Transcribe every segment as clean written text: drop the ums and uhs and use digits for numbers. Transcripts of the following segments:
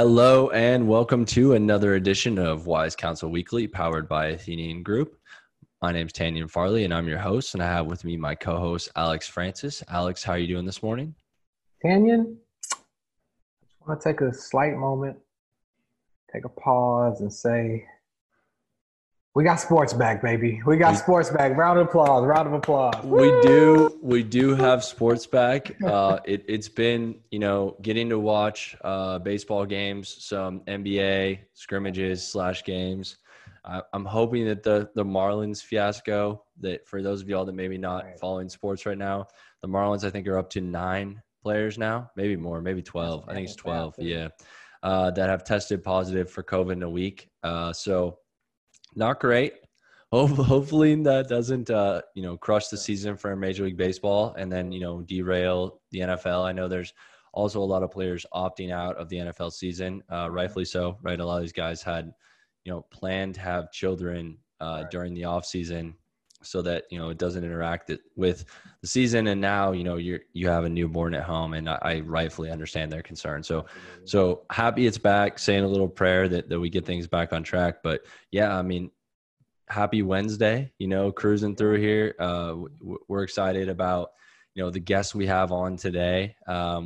Hello and welcome to another edition of Wise Counsel Weekly, powered by Athenian Group. My name's Tanyan Farley and I'm your host, and I have with me my co-host Alex Francis. Alex, how are you doing this morning? Tanyan, I just want to take a slight moment, take a pause and say, we got sports back, baby. We got sports back. Round of applause, round of applause. Woo! We do have sports back. It's been, getting to watch baseball games, some NBA scrimmages / games. I'm hoping that the Marlins fiasco, that for those of y'all that maybe not following sports right now, the Marlins, I think, are up to 9 players now, maybe more, maybe 12. I think it's 12, yeah, that have tested positive for COVID in a week. So not great. Hopefully that doesn't, crush the season for Major League Baseball and then, derail the NFL. I know there's also a lot of players opting out of the NFL season, rightfully so, right? A lot of these guys had, planned to have children during the off season so that, it doesn't interact with the season. And now, you have a newborn at home, and I rightfully understand their concern. So happy it's back, saying a little prayer that we get things back on track. But yeah, I mean, happy Wednesday, cruising through here. We're excited about, the guests we have on today.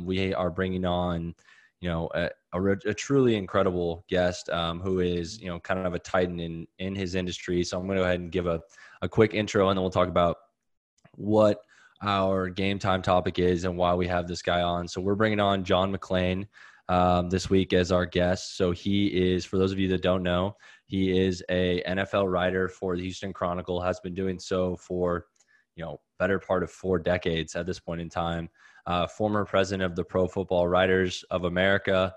We are bringing on, a truly incredible guest, who is, kind of a titan in his industry. So I'm going to go ahead and give a quick intro, and then we'll talk about what our game time topic is and why we have this guy on. So we're bringing on John McClain this week as our guest. So he is, for those of you that don't know, he is a NFL writer for the Houston Chronicle, has been doing so for, better part of 4 decades at this point in time. Former president of the Pro Football Writers of America,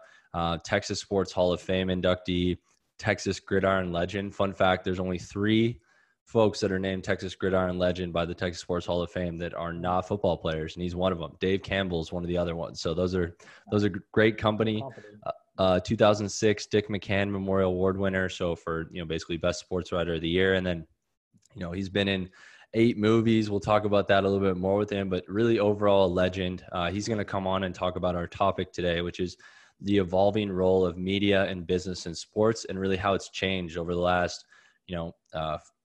Texas Sports Hall of Fame inductee, Texas Gridiron Legend. Fun fact, there's only 3 folks that are named Texas Gridiron Legend by the Texas Sports Hall of Fame that are not football players, and he's one of them. Dave Campbell's one of the other ones. So those are great company. 2006 Dick McCann Memorial Award winner, so for basically best sports writer of the year. And then he's been in 8 movies. We'll talk about that a little bit more with him, but really overall a legend. He's going to come on and talk about our topic today, which is the evolving role of media and business in sports, and really how it's changed over the last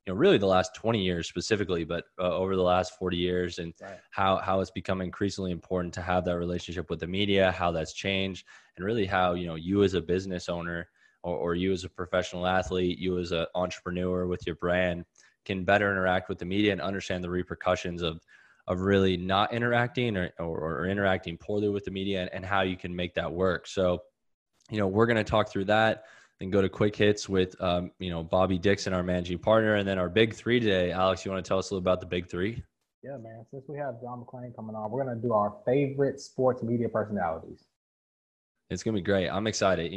really the last 20 years specifically, but over the last 40 years, and right. How it's become increasingly important to have that relationship with the media, how that's changed, and really how, you as a business owner or you as a professional athlete, you as an entrepreneur with your brand can better interact with the media and understand the repercussions of really not interacting or interacting poorly with the media, and how you can make that work. So, we're going to talk through that. Then go to quick hits with, Bobby Dixon, our managing partner, and then our big 3 today. Alex, you want to tell us a little about the big 3? Yeah, man. Since we have John McClain coming on, we're going to do our favorite sports media personalities. It's going to be great. I'm excited.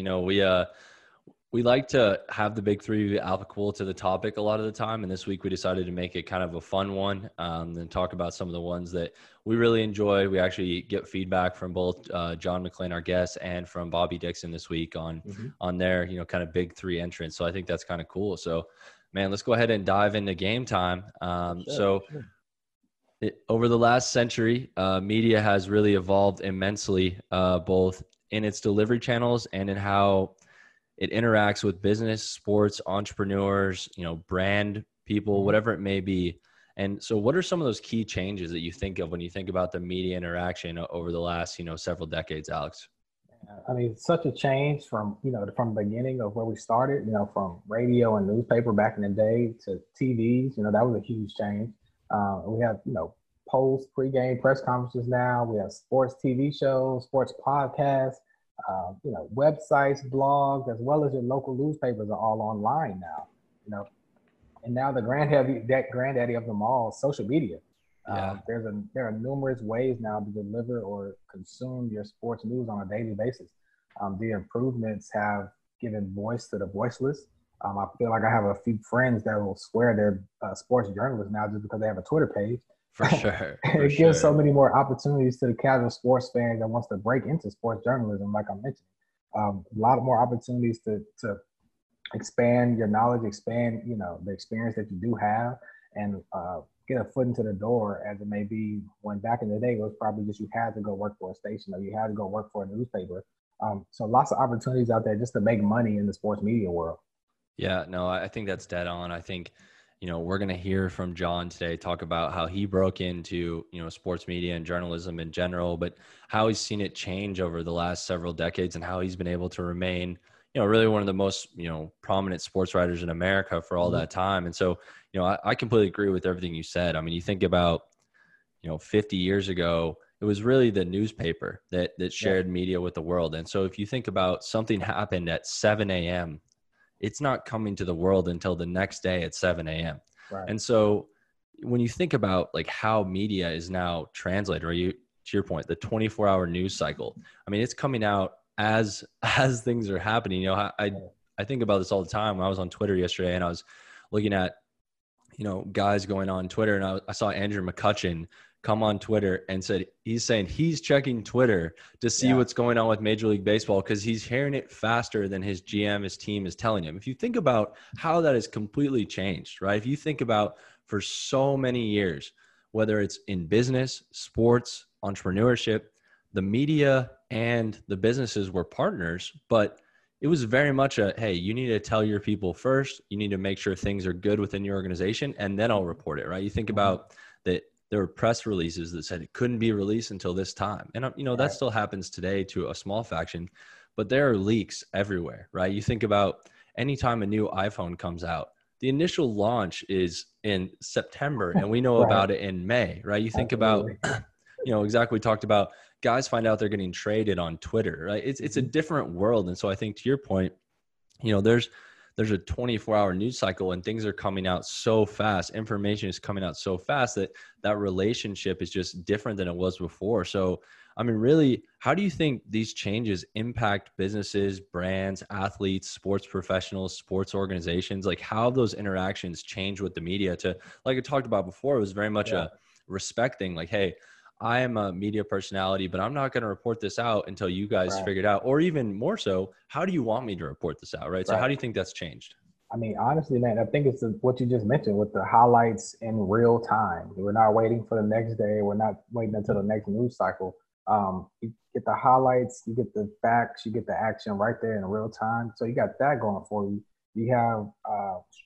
We like to have the big 3 applicable to the topic a lot of the time, and this week we decided to make it kind of a fun one, and talk about some of the ones that we really enjoy. We actually get feedback from both John McClain, our guest, and from Bobby Dixon this week on their kind of big 3 entrance. So I think that's kind of cool. So, man, let's go ahead and dive into game time. Sure. Over the last century, media has really evolved immensely, both in its delivery channels and in how it interacts with business, sports, entrepreneurs, brand people, whatever it may be. And so what are some of those key changes that you think of when you think about the media interaction over the last, several decades, Alex? I mean, such a change from, from the beginning of where we started, from radio and newspaper back in the day to TVs, that was a huge change. We have, polls, pregame press conferences now. We have sports TV shows, sports podcasts. Websites, blogs, as well as your local newspapers are all online now, and now the granddaddy of them all, social media. There are numerous ways now to deliver or consume your sports news on a daily basis. The improvements have given voice to the voiceless. I feel like I have a few friends that will swear they're sports journalists now just because they have a Twitter page. For sure. It gives so many more opportunities to the casual sports fan that wants to break into sports journalism, like I mentioned. A lot of more opportunities to expand your knowledge, expand, the experience that you do have, and get a foot into the door, as it may be, when back in the day, it was probably just you had to go work for a station or you had to go work for a newspaper. So lots of opportunities out there just to make money in the sports media world. Yeah, no, I think that's dead on. I think, you know, we're going to hear from John today, talk about how he broke into, you know, sports media and journalism in general, but how he's seen it change over the last several decades and how he's been able to remain, you know, really one of the most, you know, prominent sports writers in America for all that time. And so, you know, I completely agree with everything you said. I mean, you think about, you know, 50 years ago, it was really the newspaper that shared media with the world. And so if you think about something happened at 7 a.m., it's not coming to the world until the next day at 7 a.m. Right. And so when you think about like how media is now translated, or you, to your point, the 24-hour news cycle, I mean, it's coming out as things are happening. You know, I think about this all the time. When I was on Twitter yesterday and I was looking at, you know, guys going on Twitter, and I saw Andrew McCutcheon come on Twitter and said, he's saying he's checking Twitter to see what's going on with Major League Baseball because he's hearing it faster than his GM, his team is telling him. If you think about how that has completely changed, right? If you think about for so many years, whether it's in business, sports, entrepreneurship, the media and the businesses were partners, but it was very much a, hey, you need to tell your people first, you need to make sure things are good within your organization, and then I'll report it, right? You think about that. There were press releases that said it couldn't be released until this time. And, you know, that still happens today to a small faction, but there are leaks everywhere, right? You think about anytime a new iPhone comes out, the initial launch is in September and we know about it in May, right? You think about, you know, exactly what we talked about, guys find out they're getting traded on Twitter, right? It's a different world. And so I think to your point, you know, there's a 24-hour news cycle and things are coming out so fast. Information is coming out so fast that relationship is just different than it was before. So, I mean, really, how do you think these changes impact businesses, brands, athletes, sports professionals, sports organizations? Like, how those interactions change with the media to, like I talked about before, it was very much a respect thing. Like, hey, I am a media personality, but I'm not going to report this out until you guys figure it out. Or even more so, how do you want me to report this out, right? So how do you think that's changed? I mean, honestly, man, I think it's what you just mentioned with the highlights in real time. We're not waiting for the next day. We're not waiting until the next news cycle. You get the highlights, you get the facts, you get the action right there in real time. So you got that going for you. You have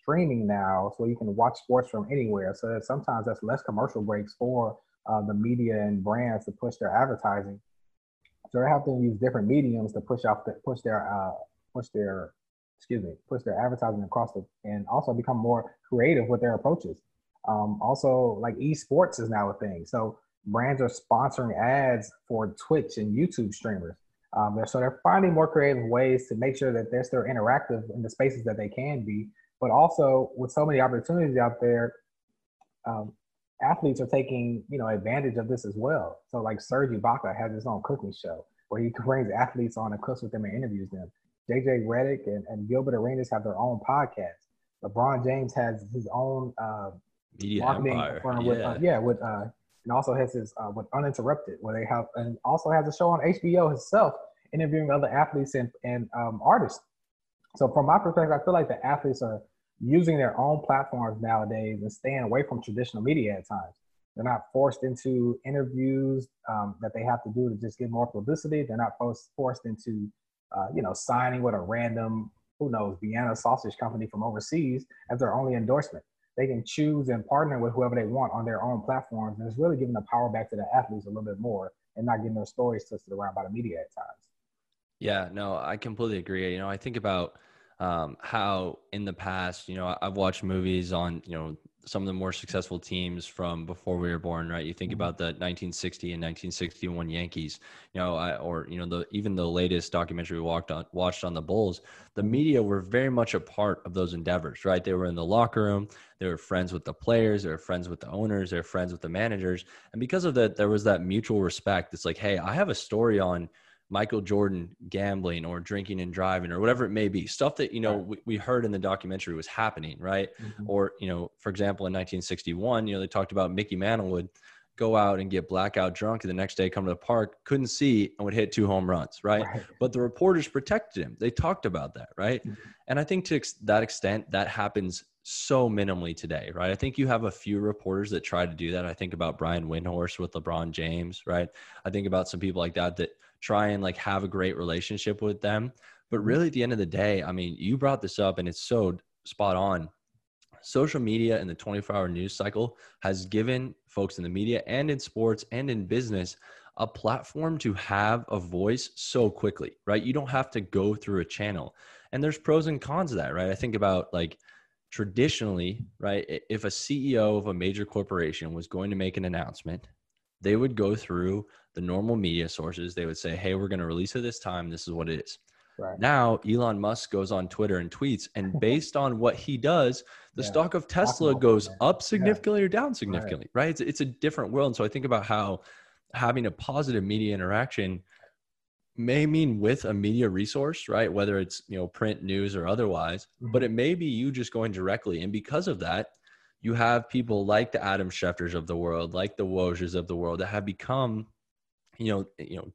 streaming now, so you can watch sports from anywhere. So that sometimes that's less commercial breaks for the media and brands to push their advertising, so they have to use different mediums to push their advertising across the, and also become more creative with their approaches. Also, like esports is now a thing, so brands are sponsoring ads for Twitch and YouTube streamers. So they're finding more creative ways to make sure that they're still interactive in the spaces that they can be, but also with so many opportunities out there. Athletes are taking, you know, advantage of this as well. So like Serge Ibaka has his own cooking show where he brings athletes on and cooks with them and interviews them. J.J. Redick and Gilbert Arenas have their own podcast. LeBron James has his own media empire. And also has his with Uninterrupted, where they have, and also has a show on HBO himself interviewing other athletes and artists. So from my perspective, I feel like the athletes are using their own platforms nowadays and staying away from traditional media at times. They're not forced into interviews that they have to do to just get more publicity. They're not forced into, you know, signing with a random, who knows, Vienna sausage company from overseas as their only endorsement. They can choose and partner with whoever they want on their own platforms. And it's really giving the power back to the athletes a little bit more and not getting their stories twisted around by the media at times. Yeah, no, I completely agree. You know, I think about how in the past, you know, I've watched movies on, you know, some of the more successful teams from before we were born, right? You think about the 1960 and 1961 Yankees, you know, even the latest documentary we watched on the Bulls, the media were very much a part of those endeavors, right? They were in the locker room, they were friends with the players, they were friends with the owners, they were friends with the managers. And because of that, there was that mutual respect. It's like, hey, I have a story on Michael Jordan gambling or drinking and driving or whatever it may be, stuff that, you know, we heard in the documentary was happening, right? Mm-hmm. Or, you know, for example, in 1961, you know, they talked about Mickey Mantle would go out and get blackout drunk and the next day come to the park, couldn't see, and would hit 2 home runs, right? But the reporters protected him. They talked about that, right? Mm-hmm. And I think to that extent, that happens so minimally today, right? I think you have a few reporters that try to do that. I think about Brian Windhorst with LeBron James, right? I think about some people like that try and like have a great relationship with them. But really at the end of the day, I mean, you brought this up and it's so spot on. Social media and the 24-hour news cycle has given folks in the media and in sports and in business a platform to have a voice so quickly, right? You don't have to go through a channel. And there's pros and cons to that, right? I think about like traditionally, right? If a CEO of a major corporation was going to make an announcement, they would go through the normal media sources. They would say, hey, we're going to release it this time. This is what it is. Right. Now, Elon Musk goes on Twitter and tweets, and based on what he does, the stock of Tesla goes up significantly or down significantly, right? It's a different world. And so I think about how having a positive media interaction may mean with a media resource, right? Whether it's, you know, print, news, or otherwise, but it may be you just going directly. And because of that, you have people like the Adam Schefters of the world, like the Wojers of the world that have become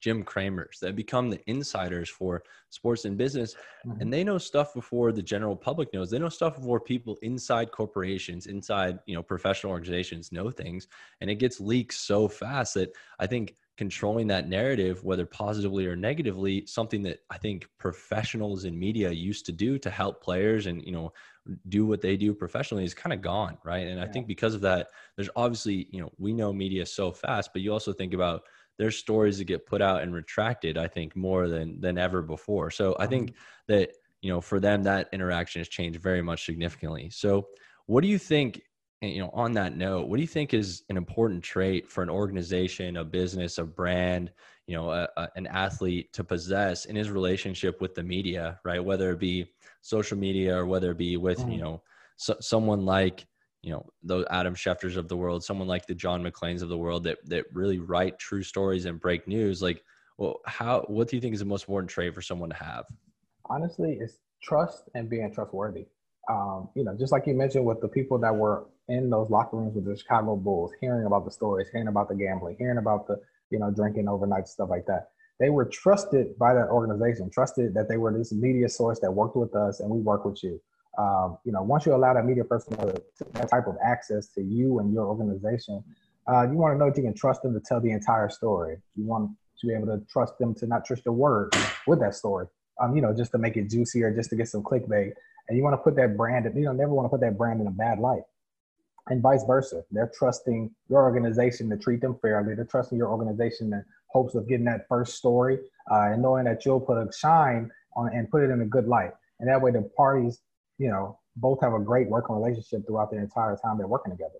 Jim Cramers, that become the insiders for sports and business. And they know stuff before the general public knows. They know stuff before people inside corporations, inside, you know, professional organizations know things. And it gets leaked so fast that I think controlling that narrative, whether positively or negatively, something that I think professionals in media used to do to help players and, you know, do what they do professionally is kind of gone. Right. And I think because of that, there's obviously, you know, we know media so fast, but you also think about there's stories that get put out and retracted, I think, more than ever before. So I think that, you know, for them, that interaction has changed very much significantly. So what do you think, you know, on that note, what do you think is an important trait for an organization, a business, a brand, you know, an athlete to possess in his relationship with the media, right? Whether it be social media or whether it be with, you know, someone like, you know, those Adam Schefters of the world, someone like the John McClains of the world that really write true stories and break news. Like, well, what do you think is the most important trait for someone to have? Honestly, it's trust and being trustworthy. You know, just like you mentioned with the people that were in those locker rooms with the Chicago Bulls, hearing about the stories, hearing about the gambling, hearing about the, you know, drinking overnight, stuff like that. They were trusted by that organization, trusted that they were this media source that worked with us and we work with you. You know, once you allow that media person that type of access to you and your organization, you want to know that you can trust them to tell the entire story. You want to be able to trust them to not twist a word with that story, you know, just to make it juicier, just to get some clickbait. And you want to put that brand, you don't never want to put that brand in a bad light. And vice versa. They're trusting your organization to treat them fairly. They're trusting your organization in hopes of getting that first story and knowing that you'll put a shine on and put it in a good light. And that way the parties, you know, both have a great working relationship throughout the entire time they're working together.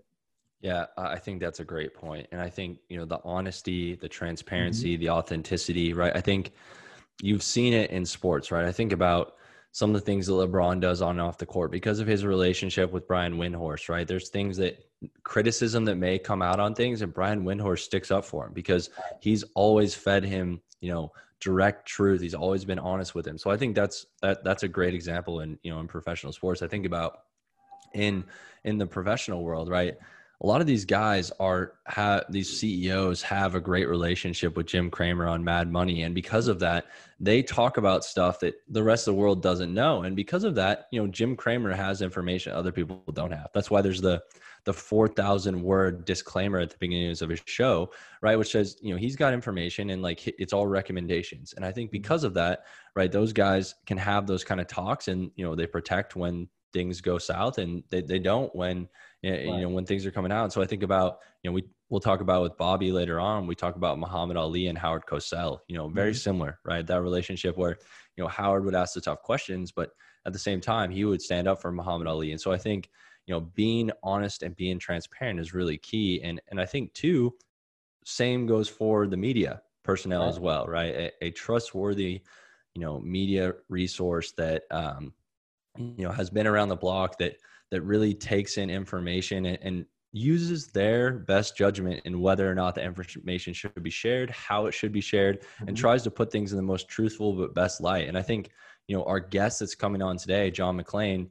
Yeah, I think that's a great point. And I think, you know, the honesty, the transparency, the authenticity, right? I think you've seen it in sports, right? I think about some of the things that LeBron does on and off the court because of his relationship with Brian Windhorst, right? There's things that criticism that may come out on things, and Brian Windhorst sticks up for him because he's always fed him, you know, direct truth. He's always been honest with him. So I think that's a great example in, you know, in professional sports. I think about in the professional world, right? A lot of these guys these CEOs have a great relationship with Jim Cramer on Mad Money. And because of that, they talk about stuff that the rest of the world doesn't know. And because of that, you know, Jim Cramer has information other people don't have. That's why there's the 4,000 word disclaimer at the beginning of his show, right? Which says, you know, he's got information and like it's all recommendations. And I think because of that, right, those guys can have those kind of talks and, you know, they protect when things go south and they don't when, you know, when things are coming out. And so I think about, you know, we'll talk about with Bobby later on, we talk about Muhammad Ali and Howard Cosell, you know, very similar, right? That relationship where, you know, Howard would ask the tough questions, but at the same time, he would stand up for Muhammad Ali. And so I think, you know, being honest and being transparent is really key. And I think too, same goes for the media personnel as well, right? A trustworthy, you know, media resource that, you know, has been around the block that really takes in information and uses their best judgment in whether or not the information should be shared, how it should be shared, and tries to put things in the most truthful but best light. And I think, you know, our guest that's coming on today, John McClain,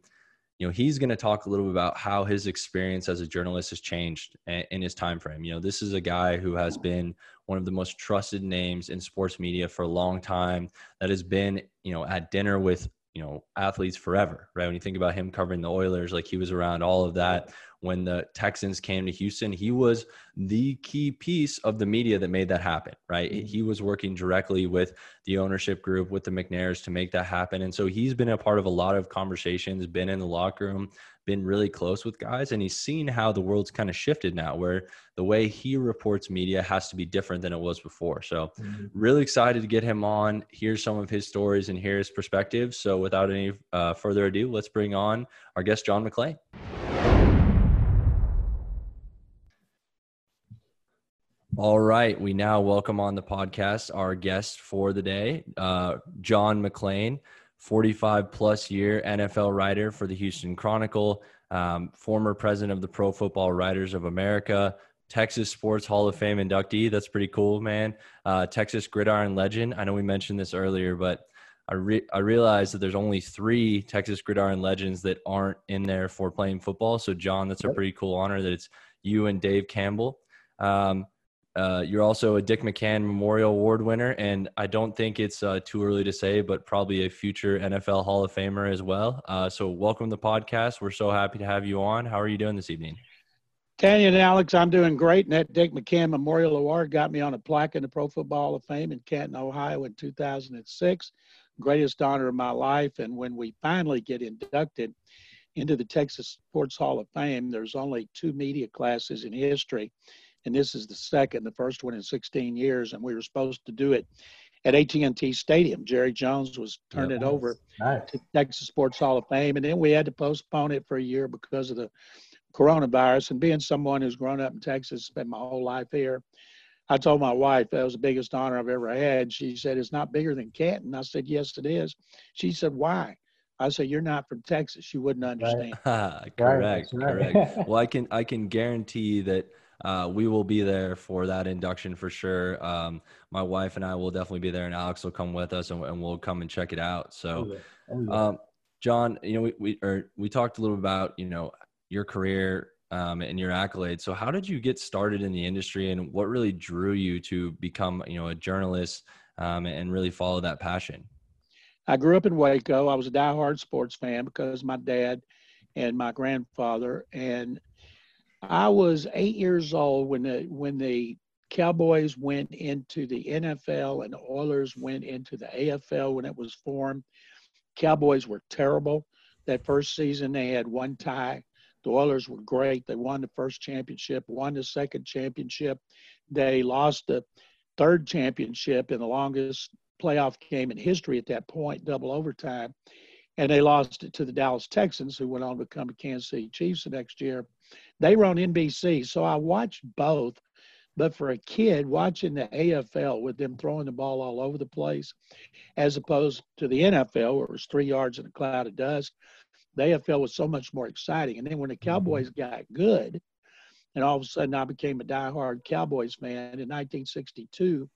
you know, he's going to talk a little bit about how his experience as a journalist has changed in his time frame. You know, this is a guy who has been one of the most trusted names in sports media for a long time, that has been, you know, at dinner with, you know, athletes forever, right? When you think about him covering the Oilers, like he was around all of that. when the Texans came to Houston. He was the key piece of the media that made that happen, right? Mm-hmm. He was working directly with the ownership group, with the McNairs to make that happen. And so he's been a part of a lot of conversations, been in the locker room, been really close with guys, and he's seen how the world's kind of shifted now, where the way he reports media has to be different than it was before. So really excited to get him on, hear some of his stories and hear his perspectives. So without any further ado, let's bring on our guest, John McClay. All right, we now welcome on the podcast our guest for the day, John McClain, 45-plus-year NFL writer for the Houston Chronicle, former president of the Pro Football Writers of America, Texas Sports Hall of Fame inductee. That's pretty cool, man. Texas Gridiron legend. I know we mentioned this earlier, but I realized that there's only 3 Texas Gridiron legends that aren't in there for playing football. So, John, that's a pretty cool honor that it's you and Dave Campbell. You're also a Dick McCann Memorial Award winner, and I don't think it's too early to say, but probably a future NFL Hall of Famer as well. So welcome to the podcast. We're so happy to have you on. How are you doing this evening? Tanya and Alex, I'm doing great, and that Dick McCann Memorial Award got me on a plaque in the Pro Football Hall of Fame in Canton, Ohio in 2006. Greatest honor of my life, and when we finally get inducted into the Texas Sports Hall of Fame, there's only 2 media classes in history. And this is the second, the first one in 16 years, and we were supposed to do it at AT&T Stadium. Jerry Jones was turning it over to Texas Sports Hall of Fame, and then we had to postpone it for a year because of the coronavirus. And being someone who's grown up in Texas, spent my whole life here, I told my wife that was the biggest honor I've ever had. She said, "It's not bigger than Canton." I said, "Yes, it is." She said, "Why?" I say, "You're not from Texas. You wouldn't understand." Correct. Well, I can guarantee that we will be there for that induction for sure. My wife and I will definitely be there, and Alex will come with us, and we'll come and check it out. So, John, you know, we talked a little about, you know, your career and your accolades. So how did you get started in the industry, and what really drew you to become, you know, a journalist and really follow that passion? I grew up in Waco. I was a diehard sports fan because my dad and my grandfather, and I was 8 years old when the Cowboys went into the NFL and the Oilers went into the AFL when it was formed. Cowboys were terrible. That first season they had 1 tie. The Oilers were great. They won the first championship, won the second championship. They lost the third championship in the longest playoff game in history at that point, double overtime. And they lost it to the Dallas Texans, who went on to become the Kansas City Chiefs the next year. They were on NBC, so I watched both. But for a kid, watching the AFL with them throwing the ball all over the place, as opposed to the NFL, where it was 3 yards in a cloud of dust, the AFL was so much more exciting. And then when the Cowboys got good, and all of a sudden I became a diehard Cowboys fan in 1962,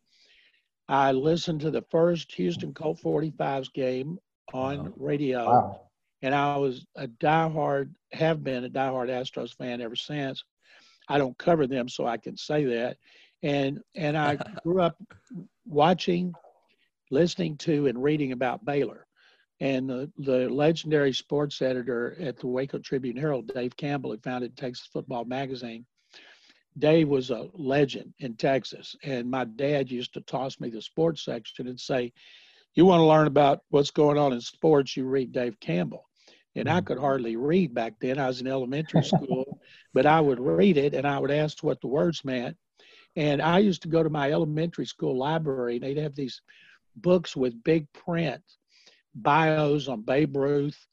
I listened to the first Houston Colt 45s game on radio. Wow. And I was have been a diehard Astros fan ever since. I don't cover them, so I can say that. And I grew up watching, listening to, and reading about Baylor. And the legendary sports editor at the Waco Tribune-Herald, Dave Campbell, who founded Texas Football Magazine, Dave was a legend in Texas. And my dad used to toss me the sports section and say, "You want to learn about what's going on in sports, you read Dave Campbell." And I could hardly read back then. I was in elementary school, but I would read it, and I would ask what the words meant. And I used to go to my elementary school library, and they'd have these books with big print, bios on Babe Ruth,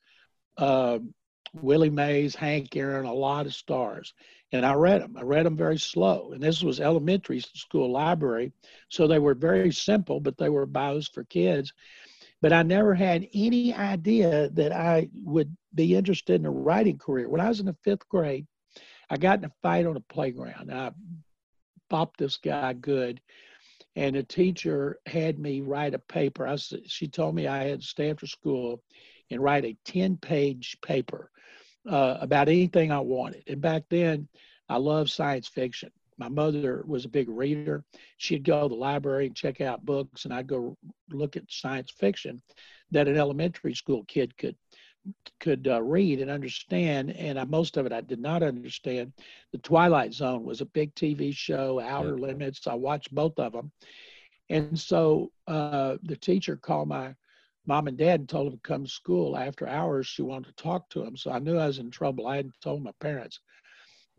Willie Mays, Hank Aaron, a lot of stars. And I read them. I read them very slow. And this was elementary school library, so they were very simple, but they were bios for kids. But I never had any idea that I would be interested in a writing career. When I was in the 5th grade, I got in a fight on a playground. I bopped this guy good, and the teacher had me write a paper. She told me I had to stay after school and write a 10-page paper about anything I wanted. And back then, I loved science fiction. My mother was a big reader. She'd go to the library and check out books, and I'd go look at science fiction that an elementary school kid could could read and understand, and most of it I did not understand. The Twilight Zone was a big TV show, Outer Limits. I watched both of them. And so the teacher called my mom and dad and told them to come to school after hours. She wanted to talk to them. So I knew I was in trouble. I hadn't told my parents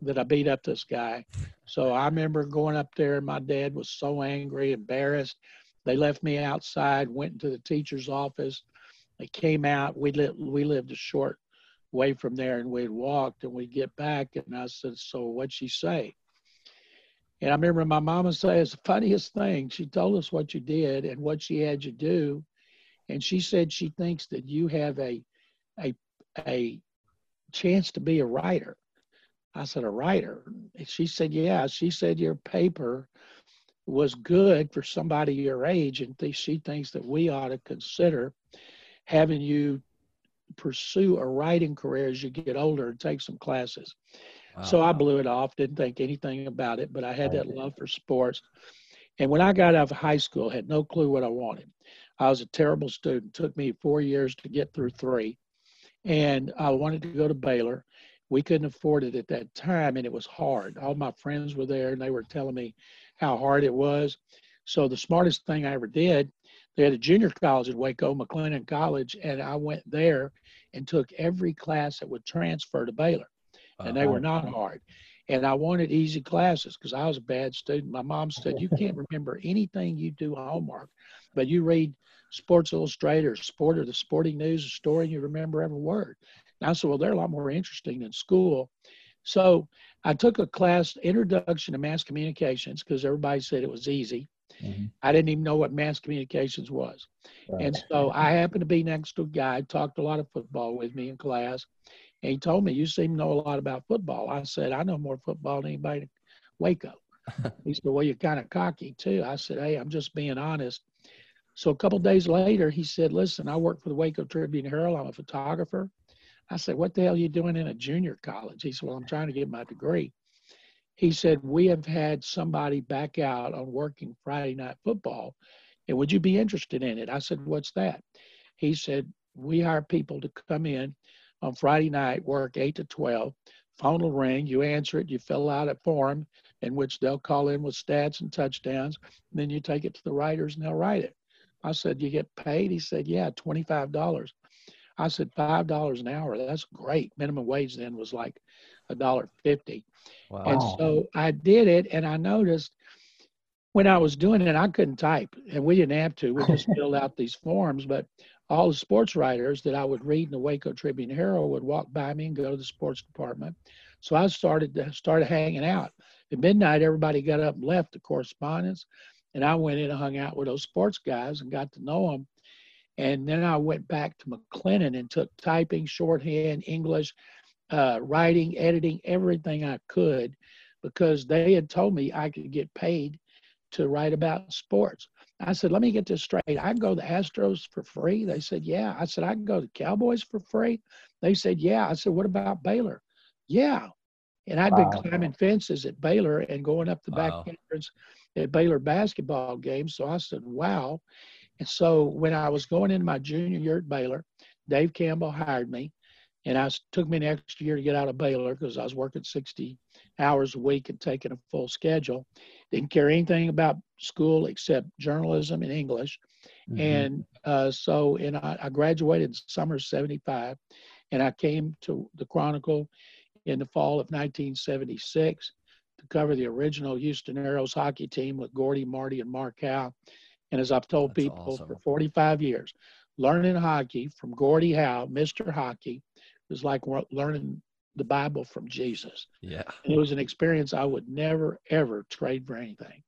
that I beat up this guy. So I remember going up there, and my dad was so angry, embarrassed. They left me outside, went into the teacher's office. They came out. We lived a short way from there, and we'd walked, and we'd get back. And I said, so what'd she say? And I remember my mama saying, it's the funniest thing. She told us what you did and what she had you do. And she said she thinks that you have a chance to be a writer. I said, a writer? And she said, yeah. She said your paper was good for somebody your age, and she thinks that we ought to consider having you pursue a writing career as you get older and take some classes. Wow. So I blew it off, didn't think anything about it, but I had that love for sports. And when I got out of high school, I had no clue what I wanted. I was a terrible student. It took me 4 years to get through 3. And I wanted to go to Baylor. We couldn't afford it at that time, and it was hard. All my friends were there, and they were telling me how hard it was. So the smartest thing I ever did, they had a junior college at Waco, McLennan College, and I went there and took every class that would transfer to Baylor. And they were not hard. And I wanted easy classes because I was a bad student. My mom said, you can't remember anything you do on homework, but you read Sports Illustrated or the Sporting News, a story, and you remember every word. And I said, well, they're a lot more interesting than school. So I took a class, Introduction to Mass Communications, because everybody said it was easy. Mm-hmm. I didn't even know what mass communications was. Right. And so I happened to be next to a guy who talked a lot of football with me in class. And he told me, you seem to know a lot about football. I said, I know more football than anybody in Waco. He said, well, you're kind of cocky too. I said, hey, I'm just being honest. So a couple of days later, he said, listen, I work for the Waco Tribune-Herald. I'm a photographer. I said, what the hell are you doing in a junior college? He said, well, I'm trying to get my degree. He said, we have had somebody back out on working Friday night football. And would you be interested in it? I said, what's that? He said, we hire people to come in on Friday night, work 8 to 12, phone will ring, you answer it, you fill out a form in which they'll call in with stats and touchdowns, and then you take it to the writers and they'll write it. I said, you get paid? He said, yeah, $25. I said, $5 an hour, that's great. Minimum wage then was like $1.50. Wow. And so I did it, and I noticed when I was doing it, I couldn't type, and we didn't have to. We just filled out these forms, but all the sports writers that I would read in the Waco Tribune-Herald would walk by me and go to the sports department. So I started hanging out. At midnight, everybody got up and left the correspondence, and I went in and hung out with those sports guys and got to know them. And then I went back to McLennan and took typing, shorthand, English, writing, editing, everything I could, because they had told me I could get paid to write about sports. I said, let me get this straight. I can go to the Astros for free. They said, yeah. I said, I can go to the Cowboys for free. They said, yeah. I said, what about Baylor? Yeah. And I'd been climbing fences at Baylor and going up the back entrance at Baylor basketball games. So I said, wow. And so when I was going into my junior year at Baylor, Dave Campbell hired me. And it took me an extra year to get out of Baylor because I was working 60 hours a week and taking a full schedule. Didn't care anything about school except journalism and English. Mm-hmm. And I graduated in summer of 75, and I came to the Chronicle in the fall of 1976 to cover the original Houston Aeros hockey team with Gordie, Marty, and Mark Howe. And as I've told people for 45 years, learning hockey from Gordie Howe, Mr. Hockey, was like learning the Bible from Jesus. Yeah. And it was an experience I would never, ever trade for anything.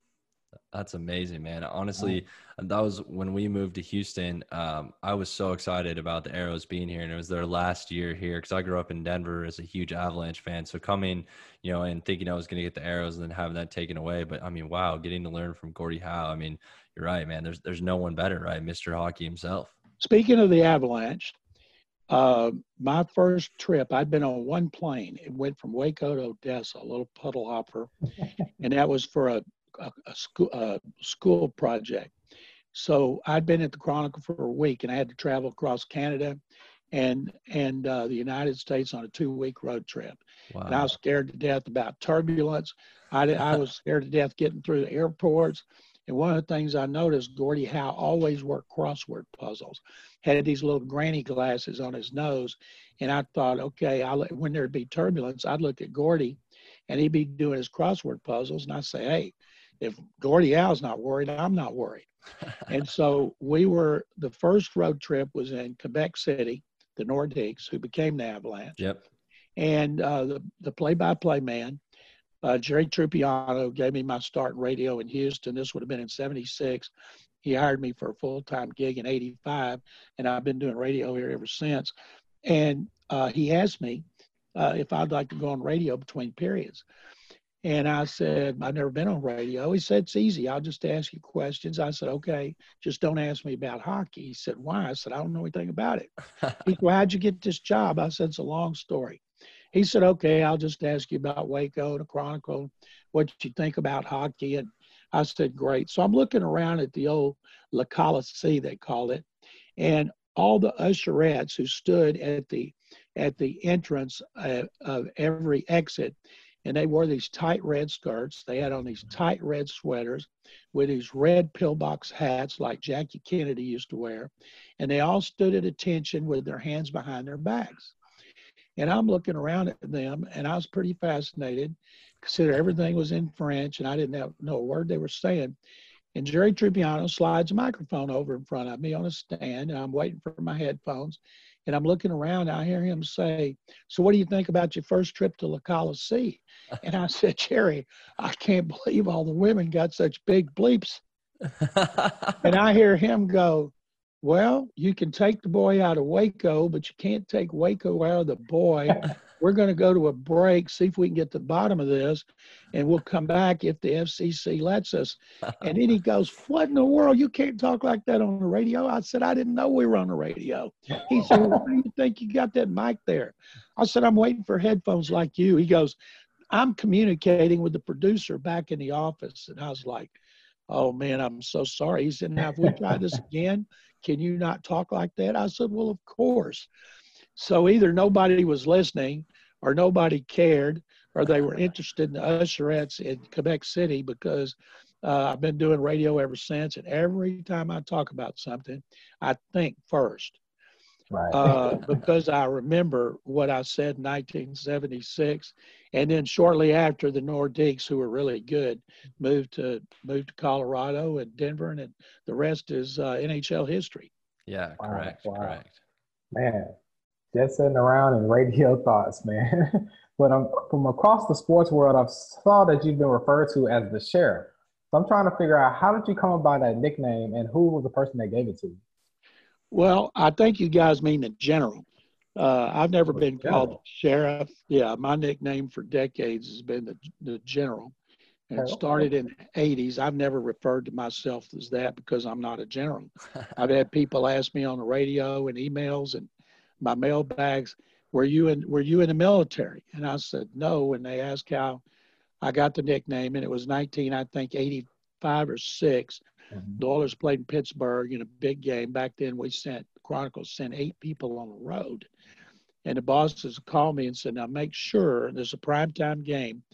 That's amazing, man. Honestly, that was when we moved to Houston. I was so excited about the Aeros being here, and it was their last year here because I grew up in Denver as a huge Avalanche fan. So coming, and thinking I was going to get the Aeros and then having that taken away. But, wow, getting to learn from Gordie Howe. You're right, man. There's no one better, right? Mr. Hockey himself. Speaking of the Avalanche, my first trip, I'd been on one plane. It went from Waco to Odessa, a little puddle hopper, and that was for a school project. So I'd been at the Chronicle for a week, and I had to travel across Canada, and the United States on a 2-week road trip. Wow. And I was scared to death about turbulence. I was scared to death getting through the airports. And one of the things I noticed, Gordie Howe always worked crossword puzzles, had these little granny glasses on his nose. And I thought, okay, when there'd be turbulence, I'd look at Gordie and he'd be doing his crossword puzzles. And I'd say, hey, if Gordie Howe's not worried, I'm not worried. And so the first road trip was in Quebec City, the Nordiques, who became the Avalanche. Yep. And the play-by-play man, Jerry Trupiano, gave me my start in radio in Houston. This would have been in 76. He hired me for a full-time gig in 85, and I've been doing radio here ever since. And he asked me if I'd like to go on radio between periods. And I said, I've never been on radio. He said, it's easy. I'll just ask you questions. I said, okay, just don't ask me about hockey. He said, why? I said, I don't know anything about it. He said, well, how'd you get this job? I said, it's a long story. He said, okay, I'll just ask you about Waco, the Chronicle, what you think about hockey. And I said, great. So I'm looking around at the old La Colisee, they called it, and all the usherettes who stood at the entrance of every exit, and they wore these tight red skirts. They had on these tight red sweaters with these red pillbox hats like Jackie Kennedy used to wear. And they all stood at attention with their hands behind their backs. And I'm looking around at them, and I was pretty fascinated, considering everything was in French, and I didn't know a word they were saying. And Jerry Trupiano slides a microphone over in front of me on a stand, and I'm waiting for my headphones. And I'm looking around, and I hear him say, so what do you think about your first trip to La Colisee? And I said, Jerry, I can't believe all the women got such big bleeps. And I hear him go, well, you can take the boy out of Waco, but you can't take Waco out of the boy. We're going to go to a break, see if we can get to the bottom of this, and we'll come back if the FCC lets us. And then he goes, what in the world? You can't talk like that on the radio? I said, I didn't know we were on the radio. He said, well, why do you think you got that mic there? I said, I'm waiting for headphones like you. He goes, I'm communicating with the producer back in the office. And I was like, oh, man, I'm so sorry. He said, now, if we try this again, can you not talk like that? I said, well, of course. So either nobody was listening or nobody cared or they were interested in the usherettes in Quebec City, because I've been doing radio ever since. And every time I talk about something, I think first. Right. Because I remember what I said in 1976. And then shortly after, the Nordiques, who were really good, moved to Colorado and Denver, and the rest is NHL history. Yeah, correct, wow. Correct. Man, just sitting around and radio thoughts, man. But from across the sports world, I saw that you've been referred to as the sheriff. So I'm trying to figure out, how did you come about that nickname, and who was the person that gave it to you? Well, I think you guys mean the general. I've never been called the sheriff. Yeah, my nickname for decades has been the general. And it started in the 80s. I've never referred to myself as that because I'm not a general. I've had people ask me on the radio and emails and my mailbags, were you in the military? And I said, no. And they asked how I got the nickname. And it was 1985 or 6. Mm-hmm. The Oilers played in Pittsburgh in a big game. Back then, Chronicle sent 8 people on the road. And the bosses called me and said, now make sure, there's a primetime game.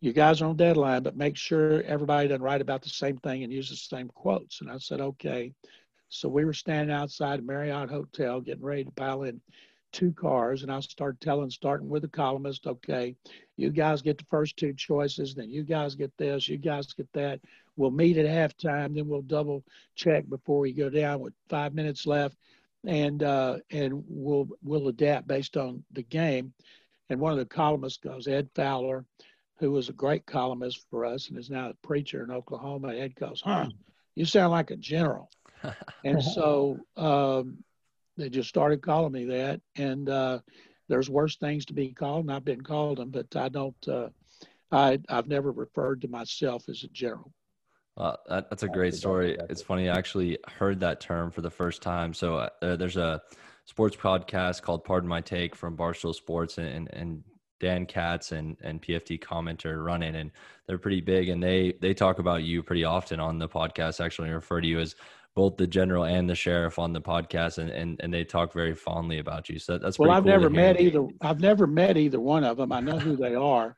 You guys are on deadline, but make sure everybody doesn't write about the same thing and use the same quotes. And I said, okay. So we were standing outside a Marriott hotel getting ready to pile in 2 cars. And I starting with the columnist, okay, you guys get the first 2 choices, then you guys get this, you guys get that. We'll meet at halftime, then we'll double check before we go down with 5 minutes left, and we'll adapt based on the game. And one of the columnists goes, Ed Fowler, who was a great columnist for us and is now a preacher in Oklahoma. Ed goes, you sound like a general. And so they just started calling me that. And there's worse things to be called, and I've been called them, but I don't. I've never referred to myself as a general. That's a great story. It's funny. I actually heard that term for the first time. So there's a sports podcast called Pardon My Take from Barstool Sports and Dan Katz and PFT commenter running, and they're pretty big. And they talk about you pretty often on the podcast, actually refer to you as both the general and the sheriff on the podcast, and they talk very fondly about you. So that's pretty cool. I've never met either one of them. I know who they are,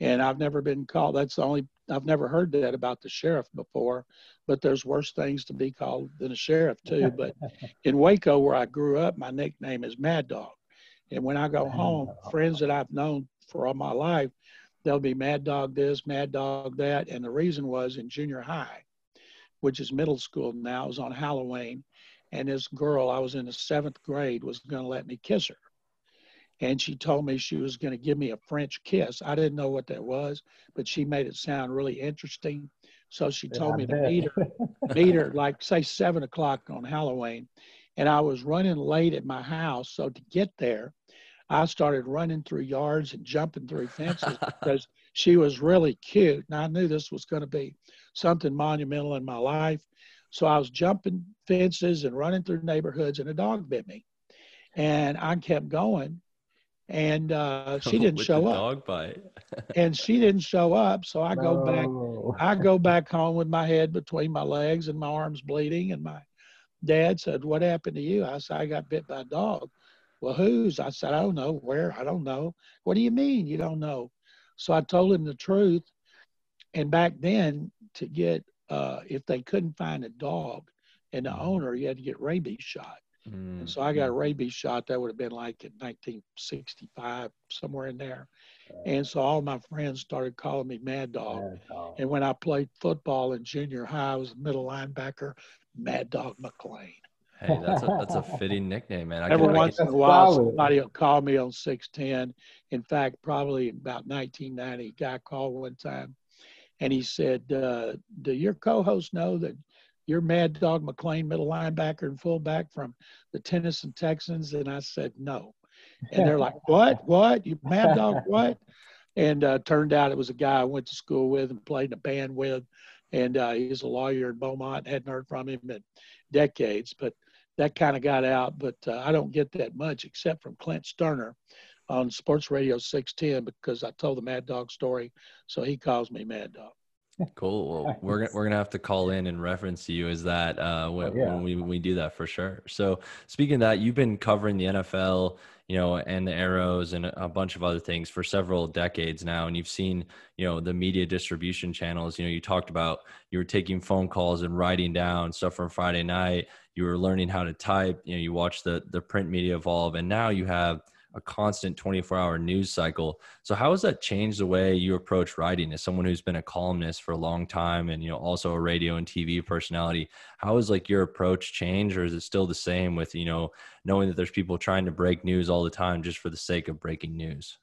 and I've never been called. I've never heard that about the sheriff before, but there's worse things to be called than a sheriff too. But in Waco, where I grew up, my nickname is Mad Dog. And when I go home, friends that I've known for all my life, they'll be Mad Dog this, Mad Dog that. And the reason was in junior high, which is middle school now, it was on Halloween. And this girl, I was in the 7th grade, was going to let me kiss her. And she told me she was going to give me a French kiss. I didn't know what that was, but she made it sound really interesting. So she told me to meet her, like say 7 o'clock on Halloween. And I was running late at my house. So to get there, I started running through yards and jumping through fences because she was really cute. And I knew this was going to be something monumental in my life. So I was jumping fences and running through neighborhoods, and a dog bit me. And I kept going. And she didn't show up. Dog bite. And she didn't show up. So I go back home with my head between my legs and my arms bleeding. And my dad said, "What happened to you?" I said, "I got bit by a dog." "Well, whose?" I said, "I don't know." "Where?" "I don't know." "What do you mean you don't know?" So I told him the truth. And back then, to get if they couldn't find a dog and the owner, you had to get rabies shot. And so I got a rabies shot. That would have been like in 1965, somewhere in there. And so all my friends started calling me Mad Dog. And when I played football in junior high, I was a middle linebacker, Mad Dog McLean. Hey, that's a fitting nickname, man. Every once in a while, somebody will call me on 610. In fact, probably about 1990, a guy called one time, and he said, "Do your co-hosts know that you're Mad Dog McLean, middle linebacker and fullback from the Tennessee Texans?" And I said, "No." And they're like, what, you Mad Dog, what? And turned out it was a guy I went to school with and played in a band with. And he's a lawyer in Beaumont, hadn't heard from him in decades, but that kind of got out. But I don't get that much except from Clint Sterner on Sports Radio 610 because I told the Mad Dog story. So he calls me Mad Dog. Cool. Well, we're gonna have to call in and reference you as that when we do that for sure. So speaking of that, you've been covering the NFL, and the Aeros and a bunch of other things for several decades now, and you've seen the media distribution channels. You talked about you were taking phone calls and writing down stuff from Friday night. You were learning how to type. You watched the print media evolve, and now you have a constant 24-hour news cycle. So how has that changed the way you approach writing as someone who's been a columnist for a long time and, also a radio and TV personality? How has your approach changed, or is it still the same with, knowing that there's people trying to break news all the time just for the sake of breaking news?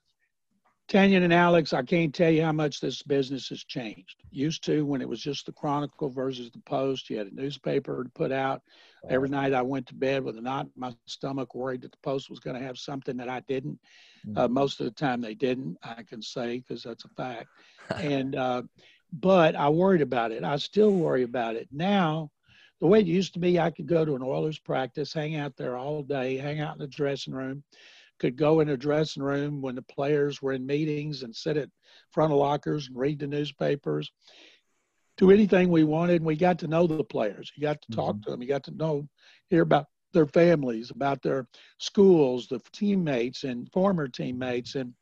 Tanyan and Alex, I can't tell you how much this business has changed. Used to, when it was just the Chronicle versus the Post, you had a newspaper to put out. Every night I went to bed with a knot in my stomach, worried that the Post was going to have something that I didn't. Most of the time they didn't, I can say, because that's a fact. And but I worried about it. I still worry about it. Now, the way it used to be, I could go to an Oilers practice, hang out there all day, hang out in the dressing room. Could go in a dressing room when the players were in meetings and sit at front of lockers and read the newspapers, do anything we wanted. And we got to know the players. You got to talk to them. You got to hear about their families, about their schools, the teammates and former teammates. And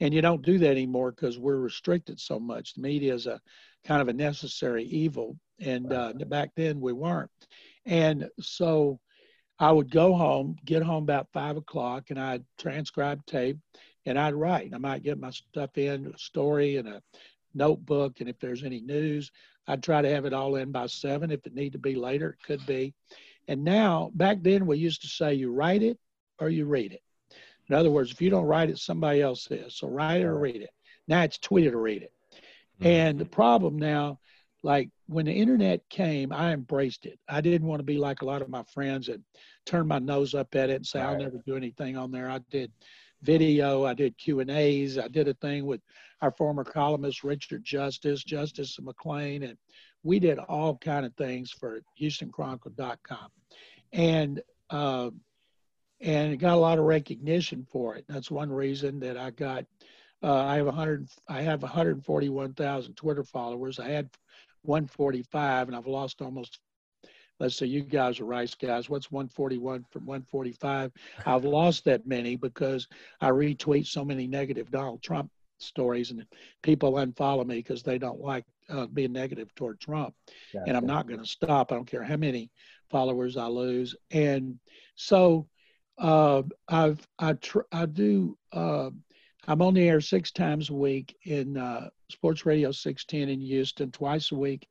you don't do that anymore because we're restricted so much. The media is a kind of a necessary evil. And back then we weren't. And so I would go home, get home about 5 o'clock, and I'd transcribe tape, and I'd write. I might get my stuff in, a story and a notebook, and if there's any news, I'd try to have it all in by 7. If it need to be later, it could be. And now, back then, we used to say you write it or you read it. In other words, if you don't write it, somebody else is. So write it or read it. Now it's tweet it or read it. And the problem now, like when the internet came, I embraced it. I didn't want to be like a lot of my friends that turned my nose up at it and say, I'll never do anything on there. I did video. I did Q&As. I did a thing with our former columnist, Richard Justice McLean. And we did all kind of things for HoustonChronicle.com. And it got a lot of recognition for it. That's one reason that I got, I have 141,000 Twitter followers. I had 145, and I've lost almost Let's say you guys are rice guys. What's 141 from 145? I've lost that many because I retweet so many negative Donald Trump stories, and people unfollow me because they don't like being negative toward Trump. Gotcha. And I'm not going to stop. I don't care how many followers I lose. And so I'm on the air 6 times a week in Sports Radio 610 in Houston, twice a week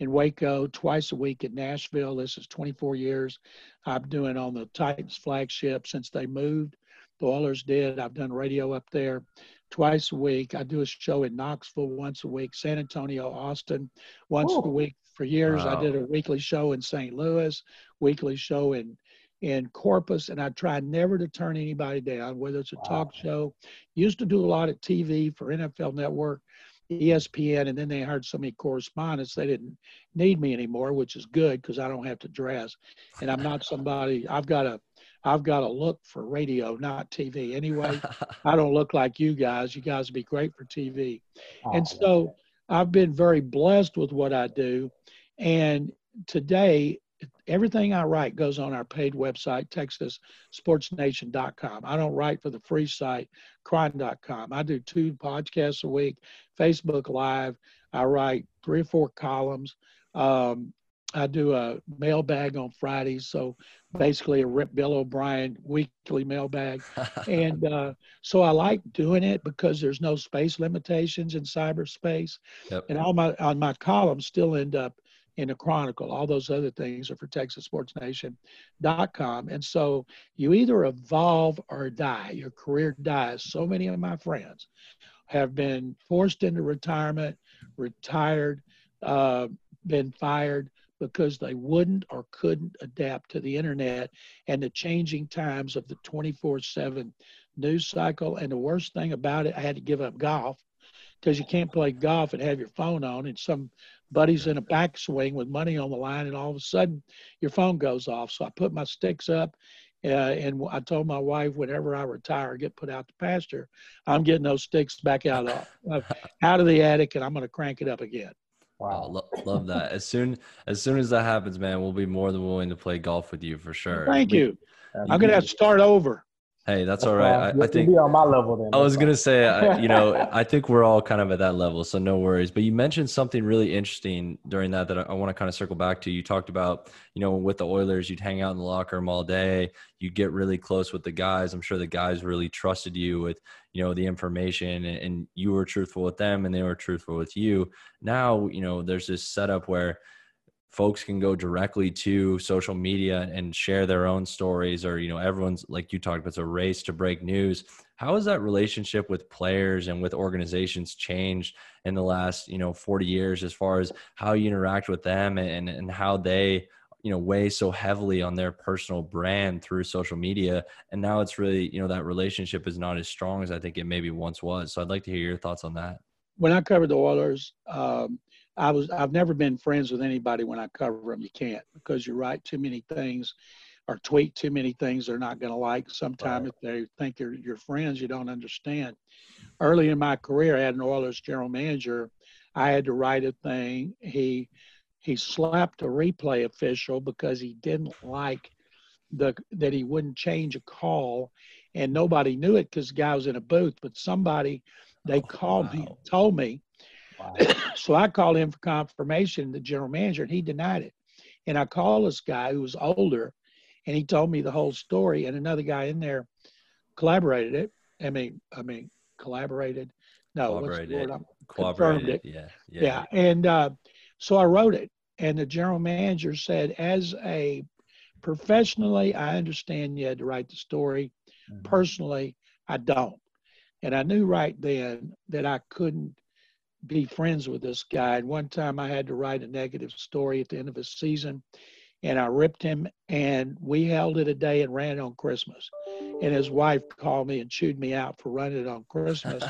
in Waco, twice a week in Nashville. This is 24 years I've been doing on the Titans flagship since they moved. The Oilers did. I've done radio up there twice a week. I do a show in Knoxville once a week, San Antonio, Austin once a week for years. Wow. I did a weekly show in St. Louis, weekly show in Corpus, and I try never to turn anybody down, whether it's a talk show. Used to do a lot of TV for NFL Network, ESPN, and then they hired so many correspondents they didn't need me anymore, which is good because I don't have to dress. And I'm not somebody, I've got to look for radio, not TV. Anyway, I don't look like you guys. You guys would be great for TV. And so I've been very blessed with what I do. And today, everything I write goes on our paid website, TexasSportsNation.com. I don't write for the free site, Cron.com. I do 2 podcasts a week, Facebook Live. I write 3 or 4 columns. I do a mailbag on Fridays, so basically a Bill O'Brien weekly mailbag. And so I like doing it because there's no space limitations in cyberspace. Yep. And all my columns still end up in the Chronicle. All those other things are for TexasSportsNation.com. And so you either evolve or die. Your career dies. So many of my friends have been forced into retirement, retired, been fired, because they wouldn't or couldn't adapt to the internet and the changing times of the 24/7 news cycle. And the worst thing about it, I had to give up golf because you can't play golf and have your phone on, and some buddy's in a backswing with money on the line, and all of a sudden your phone goes off. So I put my sticks up and I told my wife, whenever I retire, get put out to pasture, I'm getting those sticks back out of the attic, and I'm going to crank it up again. Wow, love that. As soon as that happens, man, we'll be more than willing to play golf with you for sure. Thank you. I'm gonna have to start over. Hey, that's all right. I think be on my level then. I was gonna say, I think we're all kind of at that level, so no worries. But you mentioned something really interesting during that I want to kind of circle back to. You talked about, with the Oilers, you'd hang out in the locker room all day. You'd get really close with the guys. I'm sure the guys really trusted you with, the information, and you were truthful with them and they were truthful with you. Now, there's this setup where folks can go directly to social media and share their own stories, or, everyone's, like you talked about, it's a race to break news. How has that relationship with players and with organizations changed in the last, 40 years, as far as how you interact with them and how they, weigh so heavily on their personal brand through social media? And now it's really, that relationship is not as strong as I think it maybe once was. So I'd like to hear your thoughts on that. When I covered the Oilers, I've never been friends with anybody when I cover them. You can't, because you write too many things or tweet too many things they're not going to like. Sometimes if they think you're friends, you don't understand. Early in my career, I had an Oilers general manager. I had to write a thing. He slapped a replay official because he didn't like that he wouldn't change a call, and nobody knew it because the guy was in a booth. But somebody, they called me and told me. Wow. So I called him for confirmation, the general manager, and he denied it. And I called this guy who was older, and he told me the whole story. And another guy in there collaborated it. Collaborated. No, collaborated. Confirmed it. Yeah. And so I wrote it. And the general manager said, professionally, I understand you had to write the story. Mm-hmm. Personally, I don't. And I knew right then that I couldn't be friends with this guy. And one time I had to write a negative story at the end of a season, and I ripped him, and we held it a day and ran it on Christmas. And his wife called me and chewed me out for running it on Christmas.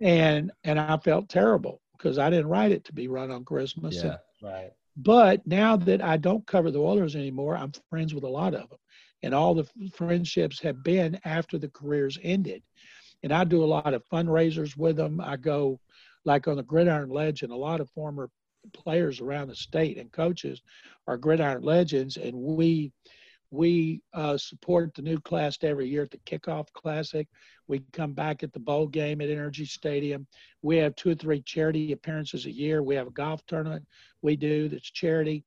and I felt terrible because I didn't write it to be run on Christmas. Yeah, right. But now that I don't cover the Oilers anymore, I'm friends with a lot of them. And all the friendships have been after the careers ended. And I do a lot of fundraisers with them. I go, like on the Gridiron Legend, a lot of former players around the state and coaches are gridiron legends, and we support the new class every year at the Kickoff Classic. We come back at the bowl game at Energy Stadium. We have 2 or 3 charity appearances a year. We have a golf tournament we do that's charity.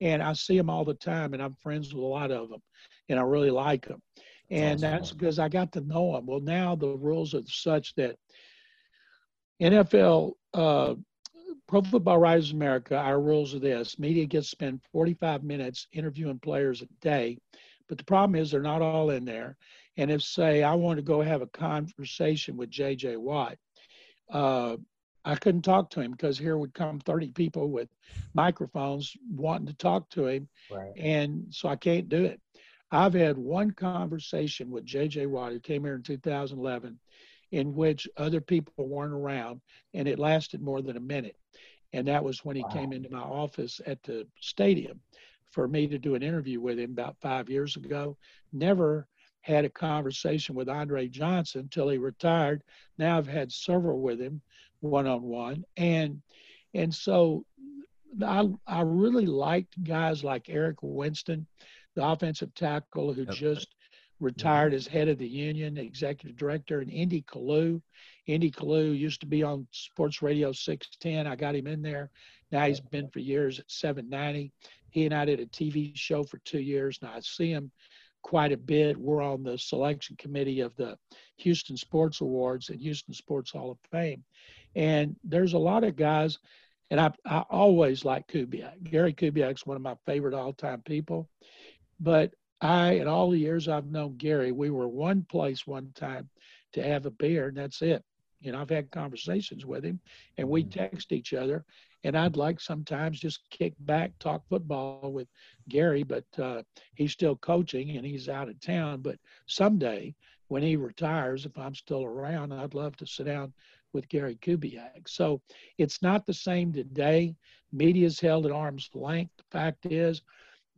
And I see them all the time, and I'm friends with a lot of them, and I really like them. And that's because I got to know them. Well, now the rules are such that NFL, Pro Football Writers of America, our rules are this. Media gets to spend 45 minutes interviewing players a day, but the problem is they're not all in there. And if, say, I want to go have a conversation with J.J. Watt, I couldn't talk to him because here would come 30 people with microphones wanting to talk to him, right. And so I can't do it. I've had one conversation with J.J. Watt, who came here in 2011, in which other people weren't around, and it lasted more than a minute. And that was when he came into my office at the stadium for me to do an interview with him about 5 years ago. Never had a conversation with Andre Johnson until he retired. Now I've had several with him one-on-one. And so I really liked guys like Eric Winston, the offensive tackle who just retired as head of the union, executive director, and Indy Kalu. Indy Kalu used to be on Sports Radio 610. I got him in there. Now he's been for years at 790. He and I did a TV show for 2 years. Now I see him quite a bit. We're on the selection committee of the Houston Sports Awards and Houston Sports Hall of Fame. And there's a lot of guys, and I always like Kubiak. Gary Kubiak's one of my favorite all-time people. But in all the years I've known Gary, we were one place one time to have a beer, and that's it. You know, I've had conversations with him, and we text each other, and I'd like sometimes just kick back, talk football with Gary, but he's still coaching, and he's out of town. But someday, when he retires, if I'm still around, I'd love to sit down with Gary Kubiak. So it's not the same today. Media's held at arm's length. The fact is,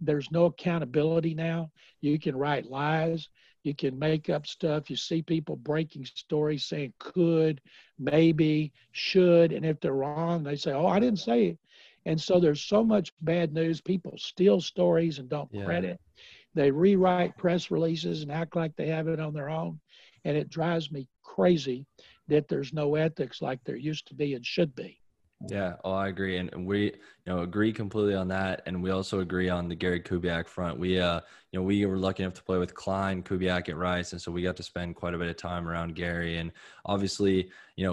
there's no accountability now. You can write lies. You can make up stuff. You see people breaking stories saying could, maybe, should. And if they're wrong, they say, oh, I didn't say it. And so there's so much bad news. People steal stories and don't credit. They rewrite press releases and act like they have it on their own. And it drives me crazy that there's no ethics like there used to be and should be. Yeah, I agree. And we, agree completely on that. And we also agree on the Gary Kubiak front. We, we were lucky enough to play with Klein, Kubiak at Rice. And so we got to spend quite a bit of time around Gary. And obviously,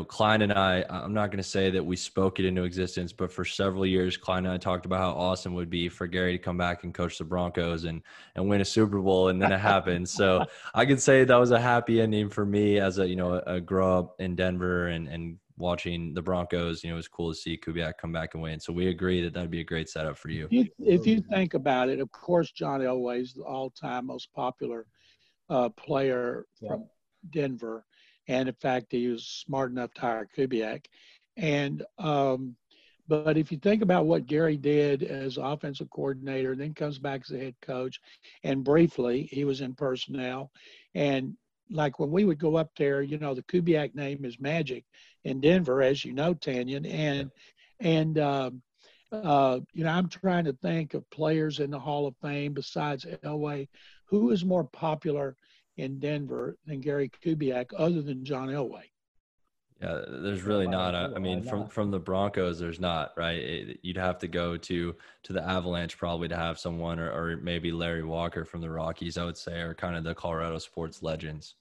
Klein and I'm not going to say that we spoke it into existence, but for several years, Klein and I talked about how awesome it would be for Gary to come back and coach the Broncos and win a Super Bowl. And then it happened. So I could say that was a happy ending for me as a grow up in Denver and watching the Broncos, it was cool to see Kubiak come back and win. So we agree that that'd be a great setup for you. If you think about it, of course, John Elway's the all-time most popular player from Denver. And in fact, he was smart enough to hire Kubiak. And, but if you think about what Gary did as offensive coordinator, and then comes back as the head coach, and briefly he was in personnel, and like when we would go up there, the Kubiak name is magic in Denver, as you know, Tanyan. And I'm trying to think of players in the Hall of Fame besides Elway. Who is more popular in Denver than Gary Kubiak other than John Elway? Yeah, there's really not. I mean, from the Broncos, there's not, right? You'd have to go to the Avalanche probably to have someone, or maybe Larry Walker from the Rockies, I would say, or kind of the Colorado sports legends.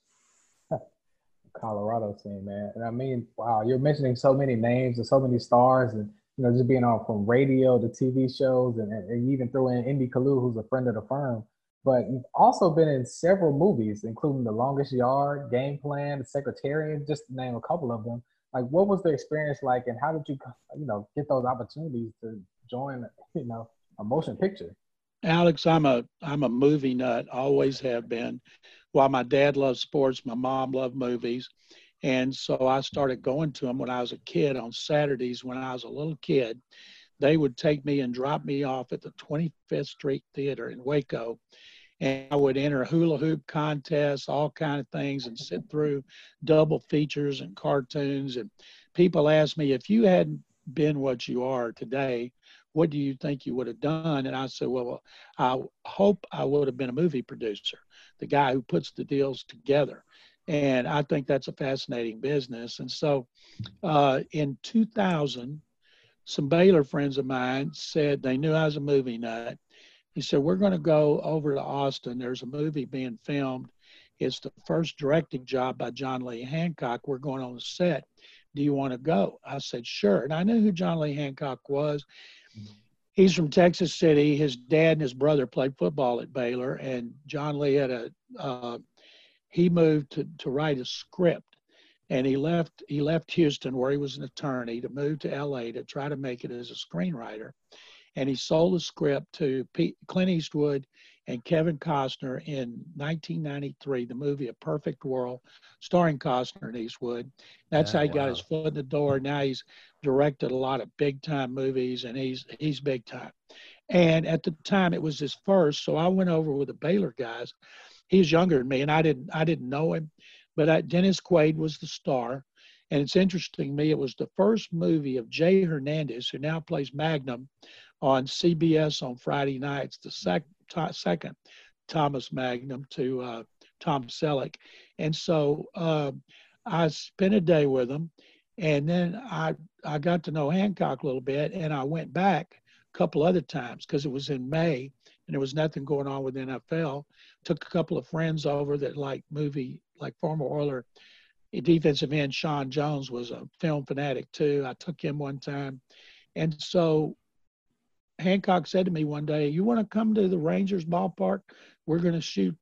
Colorado team, man. And I mean, wow, you're mentioning so many names and so many stars, and, just being on from radio to TV shows, and even throw in Indy Kalu, who's a friend of the firm. But you've also been in several movies, including The Longest Yard, Game Plan, The Secretariat, just to name a couple of them. Like, what was the experience like, and how did you, get those opportunities to join, a motion picture? Alex, I'm a movie nut, always have been. While my dad loved sports, my mom loved movies. And so I started going to them when I was a kid on Saturdays when I was a little kid. They would take me and drop me off at the 25th Street Theater in Waco. And I would enter hula hoop contests, all kinds of things, and sit through double features and cartoons. And people asked me, if you hadn't been what you are today, what do you think you would have done? And I said, well, I hope I would have been a movie producer, the guy who puts the deals together. And I think that's a fascinating business. And so in 2000, some Baylor friends of mine said, they knew I was a movie nut. He said, we're going to go over to Austin. There's a movie being filmed. It's the first directing job by John Lee Hancock. We're going on the set. Do you want to go? I said, sure. And I knew who John Lee Hancock was. He's from Texas City. His dad and his brother played football at Baylor. And John Lee had a, he moved to write a script. And he left Houston, where he was an attorney, to move to L.A. to try to make it as a screenwriter. And he sold the script to Clint Eastwood and Kevin Costner in 1993, the movie A Perfect World, starring Costner and Eastwood. That's how he got his foot in the door. Now he's directed a lot of big-time movies, and he's big-time. And at the time, it was his first, so I went over with the Baylor guys. He was younger than me, and I didn't know him, but Dennis Quaid was the star. And it's interesting to me, it was the first movie of Jay Hernandez, who now plays Magnum, on CBS on Friday nights, the second Thomas Magnum to Tom Selleck. And so I spent a day with him, and then I got to know Hancock a little bit, and I went back a couple other times because it was in May and there was nothing going on with NFL. Took a couple of friends over that like former Oiler defensive end Sean Jones was a film fanatic too. I took him one time. And so Hancock said to me one day, you want to come to the Rangers ballpark? We're going to shoot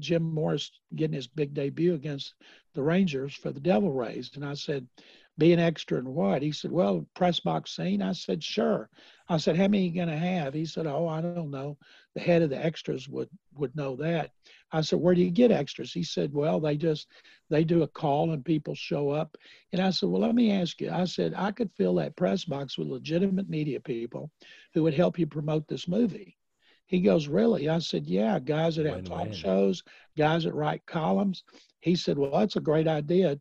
Jim Morris getting his big debut against the Rangers for the Devil Rays. And I said, be an extra and what? He said, well, press box scene. I said, sure. I said, how many are you going to have? He said, oh, I don't know. The head of the extras would know that. I said, where do you get extras? He said, well, they do a call and people show up. And I said, well, let me ask you. I said, I could fill that press box with legitimate media people who would help you promote this movie. He goes, really? I said, yeah, guys that have talk shows, guys that write columns. He said, well, that's a great idea.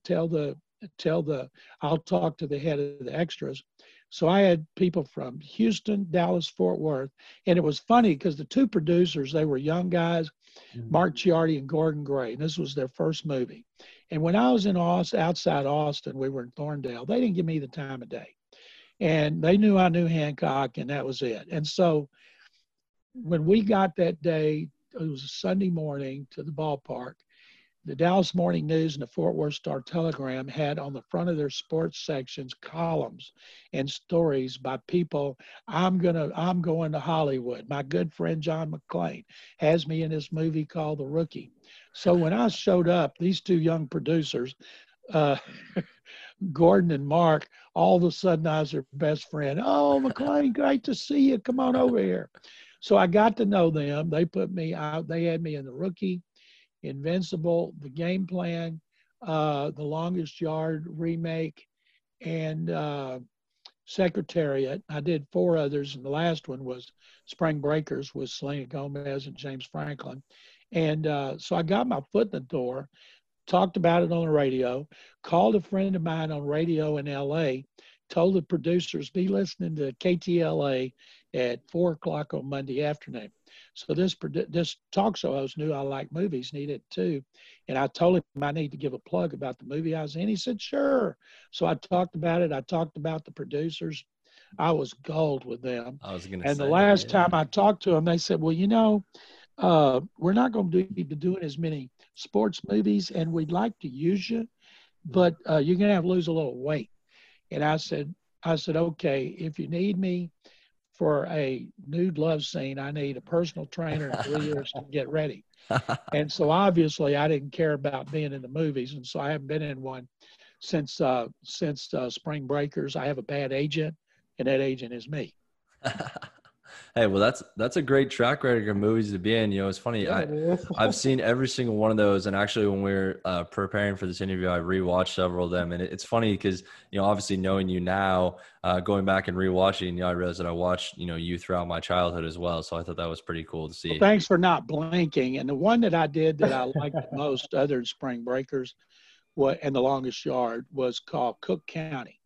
I'll talk to the head of the extras. So I had people from Houston, Dallas, Fort Worth. And it was funny because the two producers, they were young guys, Mark Ciardi and Gordon Gray. And this was their first movie. And when I was in Austin, outside Austin, we were in Thorndale. They didn't give me the time of day. And they knew I knew Hancock, and that was it. And so when we got that day, it was a Sunday morning, to the ballpark. The Dallas Morning News and the Fort Worth Star-Telegram had on the front of their sports sections columns and stories by people. I'm going to Hollywood. My good friend John McClane has me in this movie called The Rookie. So when I showed up, these two young producers, Gordon and Mark, all of a sudden I was their best friend. Oh, McClane, great to see you. Come on over here. So I got to know them. They put me out. They had me in The Rookie, Invincible, The Game Plan, The Longest Yard remake, and Secretariat. I did four others, and the last one was Spring Breakers with Selena Gomez and James Franklin. And so I got my foot in the door, talked about it on the radio, called a friend of mine on radio in L.A., told the producers, be listening to KTLA at 4 o'clock on Monday afternoon. So this talk show host knew I liked movies, needed too. And I told him I need to give a plug about the movie I was in. He said, sure. So I talked about it. I talked about the producers. I was gold with them. I was going to say. And the last time I talked to them, they said, well, you know, we're not going to be doing as many sports movies, and we'd like to use you, but you're going to have to lose a little weight. And I said, okay, if you need me for a nude love scene, I need a personal trainer in 3 years to get ready. And so obviously I didn't care about being in the movies. And so I haven't been in one since Spring Breakers. I have a bad agent, and that agent is me. Hey, well, that's a great track record of movies to be in. You know, it's funny. I've seen every single one of those. And actually, when we were preparing for this interview, I rewatched several of them. And it's funny because, you know, obviously knowing you now, going back and rewatching, you know, I realized that I watched, you know, you throughout my childhood as well. So I thought that was pretty cool to see. Well, thanks for not blinking. And the one that I did that I liked the most, other than Spring Breakers and The Longest Yard, was called Cook County.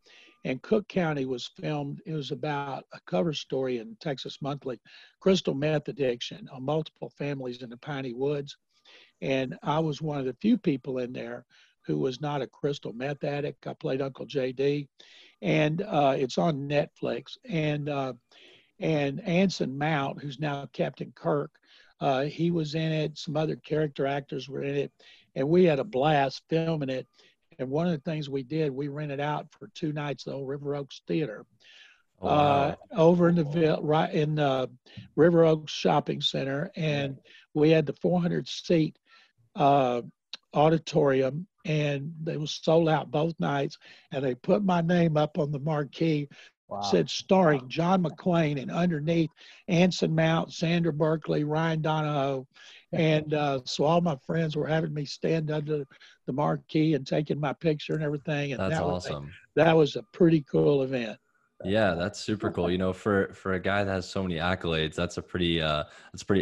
And Cook County was filmed. It was about a cover story in Texas Monthly, crystal meth addiction on multiple families in the Piney Woods. And I was one of the few people in there who was not a crystal meth addict. I played Uncle J.D. And it's on Netflix. And Anson Mount, who's now Captain Kirk, he was in it. Some other character actors were in it. And we had a blast filming it. And one of the things we did, we rented out for 2 nights the old River Oaks Theater, wow. Over in the right in the River Oaks Shopping Center, and we had the 400-seat auditorium, and they was sold out both nights. And they put my name up on the marquee, wow. said starring wow. John McClane, and underneath Anson Mount, Sandra Berkeley, Ryan Donahoe. And so all my friends were having me stand under the marquee and taking my picture and everything. And that's awesome. That was a pretty cool event. Yeah, that's super cool. You know, for a guy that has so many accolades, that's a pretty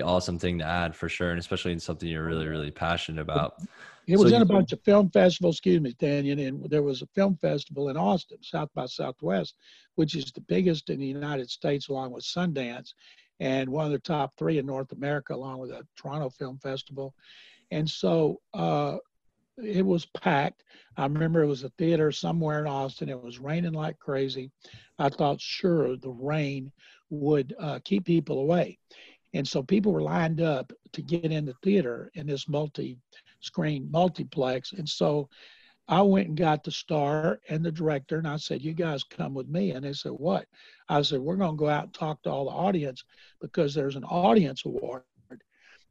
awesome thing to add for sure. And especially in something you're really, really passionate about. It was in a bunch of film festivals, excuse me, Daniel, and there was a film festival in Austin, South by Southwest, which is the biggest in the United States along with Sundance. And one of the top 3 in North America, along with the Toronto Film Festival. And so it was packed. I remember it was a theater somewhere in Austin. It was raining like crazy. I thought, sure, the rain would keep people away. And so people were lined up to get in the theater in this multi-screen multiplex. And so I went and got the star and the director, and I said, you guys come with me. And they said, what? I said, we're going to go out and talk to all the audience because there's an audience award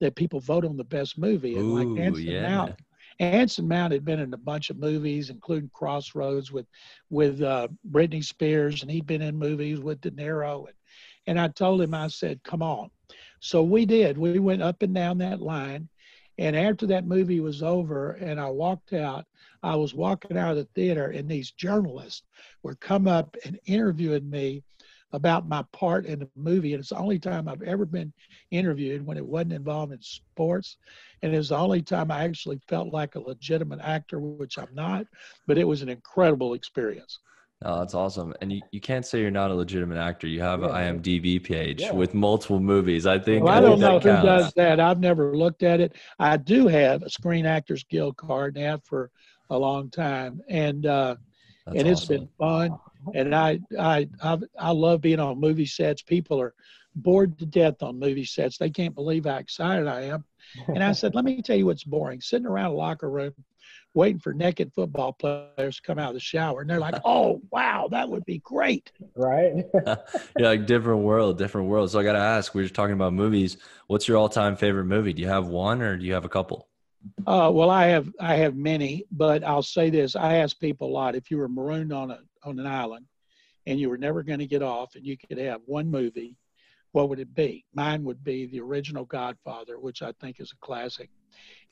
that people vote on the best movie. And ooh, like Anson, yeah. Mount, Anson Mount had been in a bunch of movies, including Crossroads with Britney Spears, and he'd been in movies with De Niro. And I told him, I said, come on. So we did. We went up and down that line. And after that movie was over and I walked out, I was walking out of the theater and these journalists were come up and interviewing me about my part in the movie. And it's the only time I've ever been interviewed when it wasn't involved in sports. And it was the only time I actually felt like a legitimate actor, which I'm not, but it was an incredible experience. Oh, that's awesome. And you can't say you're not a legitimate actor. You have an IMDb page with multiple movies. I don't know who does that. I've never looked at it. I do have a Screen Actors Guild card now for a long time. And it's awesome. Been fun. And I love being on movie sets. People are bored to death on movie sets. They can't believe how excited I am. And I said, let me tell you what's boring. Sitting around a locker room waiting for naked football players to come out of the shower. And they're like, oh, wow, that would be great. Right? Yeah, like different world. So I got to ask, we were just talking about movies. What's your all-time favorite movie? Do you have one or do you have a couple? Well, I have many, but I'll say this. I ask people a lot, if you were marooned on an island and you were never going to get off and you could have one movie, what would it be? Mine would be the original Godfather, which I think is a classic.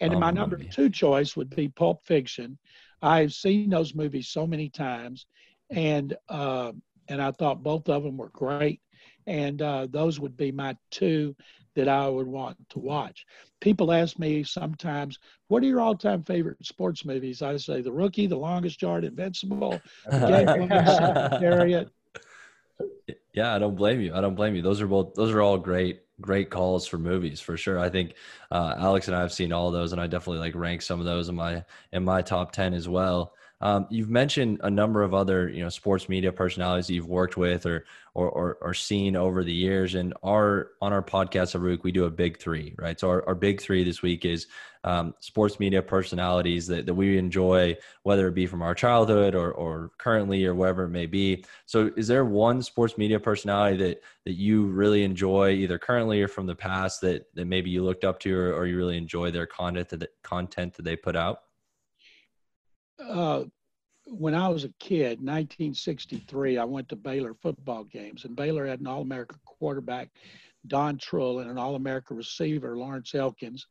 And my number 2 choice would be Pulp Fiction. I've seen those movies so many times, and I thought both of them were great. And those would be my 2 that I would want to watch. People ask me sometimes, what are your all-time favorite sports movies? I say The Rookie, The Longest Yard, Invincible, Secretariat. Yeah, I don't blame you. Those are all great calls for movies for sure. I think Alex and I have seen all of those, and I definitely like rank some of those in my top 10 as well. You've mentioned a number of other, sports media personalities that you've worked with or seen over the years. And on our podcast every week, we do a big 3, right? So our big 3 this week is sports media personalities that we enjoy, whether it be from our childhood or currently or wherever it may be. So is there one sports media personality that you really enjoy either currently or from the past that maybe you looked up to or you really enjoy their content that they put out? When I was a kid, 1963, I went to Baylor football games, and Baylor had an All-America quarterback, Don Trull, and an All-America receiver, Lawrence Elkins.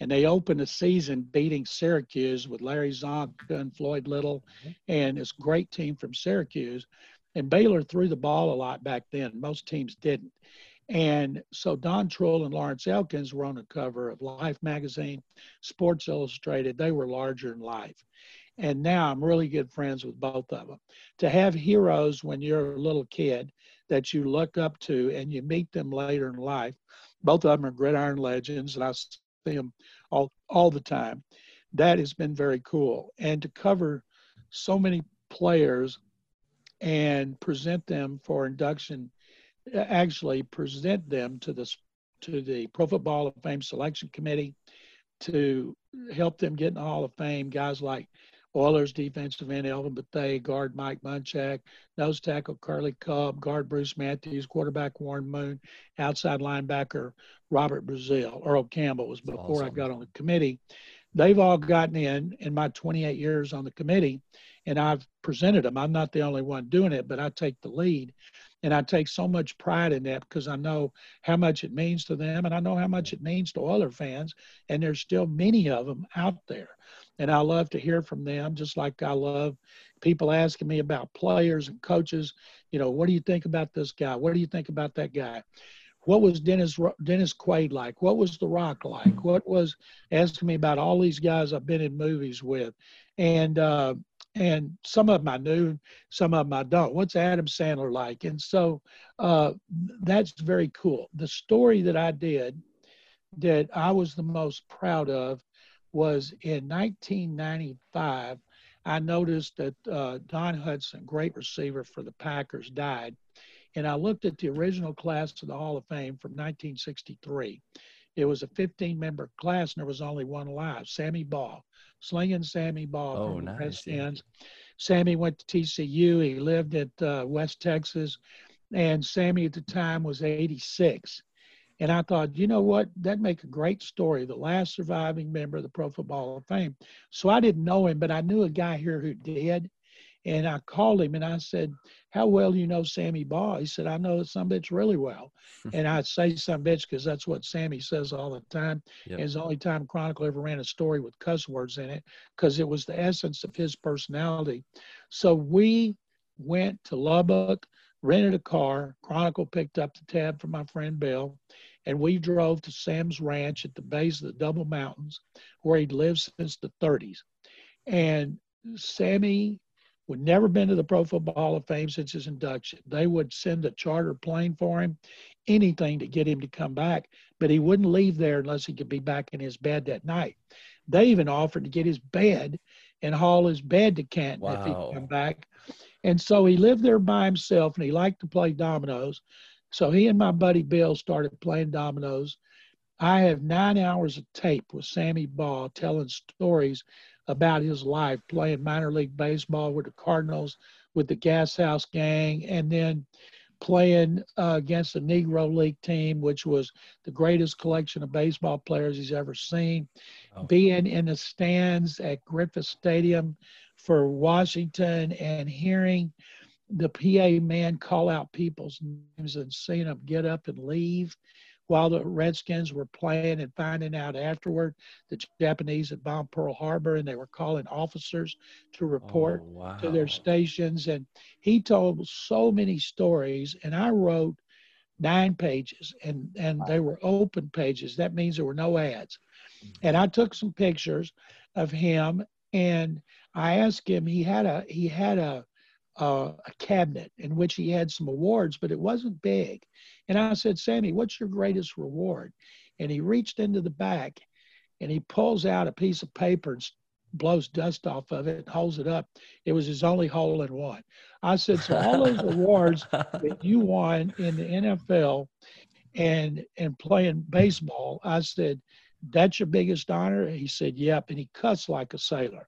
And they opened the season beating Syracuse with Larry Zonka and Floyd Little and this great team from Syracuse. And Baylor threw the ball a lot back then. Most teams didn't. And so Don Trull and Lawrence Elkins were on the cover of Life magazine, Sports Illustrated. They were larger than life. And now I'm really good friends with both of them. To have heroes when you're a little kid that you look up to and you meet them later in life, both of them are gridiron legends, and I see them all the time. That has been very cool. And to cover so many players and present them for induction, actually present them to the Pro Football Hall of Fame Selection Committee to help them get in the Hall of Fame, guys like Oilers defensive end Elvin Bethea, guard Mike Munchak, nose tackle Curly Cubb, guard Bruce Matthews, quarterback Warren Moon, outside linebacker Robert Brazil. Earl Campbell was before I got on the committee. They've all gotten in my 28 years on the committee, and I've presented them. I'm not the only one doing it, but I take the lead. And I take so much pride in that because I know how much it means to them, and I know how much it means to Oiler fans, and there's still many of them out there. And I love to hear from them, just like I love people asking me about players and coaches. You know, what do you think about this guy? What do you think about that guy? What was Dennis Quaid like? What was The Rock like? What was asking me about all these guys I've been in movies with? And some of them I knew, some of them I don't. What's Adam Sandler like? And so that's very cool. The story that I did that I was the most proud of was in 1995. I noticed that Don Hudson, great receiver for the Packers, died. And I looked at the original class to the Hall of Fame from 1963. It was a 15-member class, and there was only one alive, Sammy Ball. Slinging Sammy Ball from the press stands. Sammy went to TCU. He lived at West Texas. And Sammy at the time was 86. And I thought, you know what? That'd make a great story. The last surviving member of the Pro Football Hall of Fame. So I didn't know him, but I knew a guy here who did. And I called him and I said, how well do you know Sammy Ball? He said, I know some bitch really well. And I say some bitch because that's what Sammy says all the time. Yep. It's the only time Chronicle ever ran a story with cuss words in it because it was the essence of his personality. So we went to Lubbock, rented a car. Chronicle picked up the tab from my friend Bill. And we drove to Sam's ranch at the base of the Double Mountains where he'd lived since the 30s. And Sammy would never been to the Pro Football Hall of Fame since his induction. They would send a charter plane for him, anything to get him to come back, but he wouldn't leave there unless he could be back in his bed that night. They even offered to get his bed and haul his bed to Canton if he could come back. And so he lived there by himself, and he liked to play dominoes. So he and my buddy Bill started playing dominoes. I have 9 hours of tape with Sammy Ball telling stories about his life, playing minor league baseball with the Cardinals, with the Gas House Gang, and then playing against the Negro League team, which was the greatest collection of baseball players he's ever seen, being in the stands at Griffith Stadium for Washington and hearing the PA man call out people's names and seeing them get up and leave while the Redskins were playing, and finding out afterward the Japanese had bombed Pearl Harbor and they were calling officers to report to their stations. And he told so many stories, and I wrote 9 pages, and they were open pages. That means there were no ads. And I took some pictures of him, and I asked him, he had a cabinet in which he had some awards, but it wasn't big. And I said, Sammy, what's your greatest reward? And he reached into the back and he pulls out a piece of paper and blows dust off of it and holds it up. It was his only hole in one. I said, so all those awards that you won in the NFL and playing baseball, I said, that's your biggest honor? He said, yep. And he cussed like a sailor.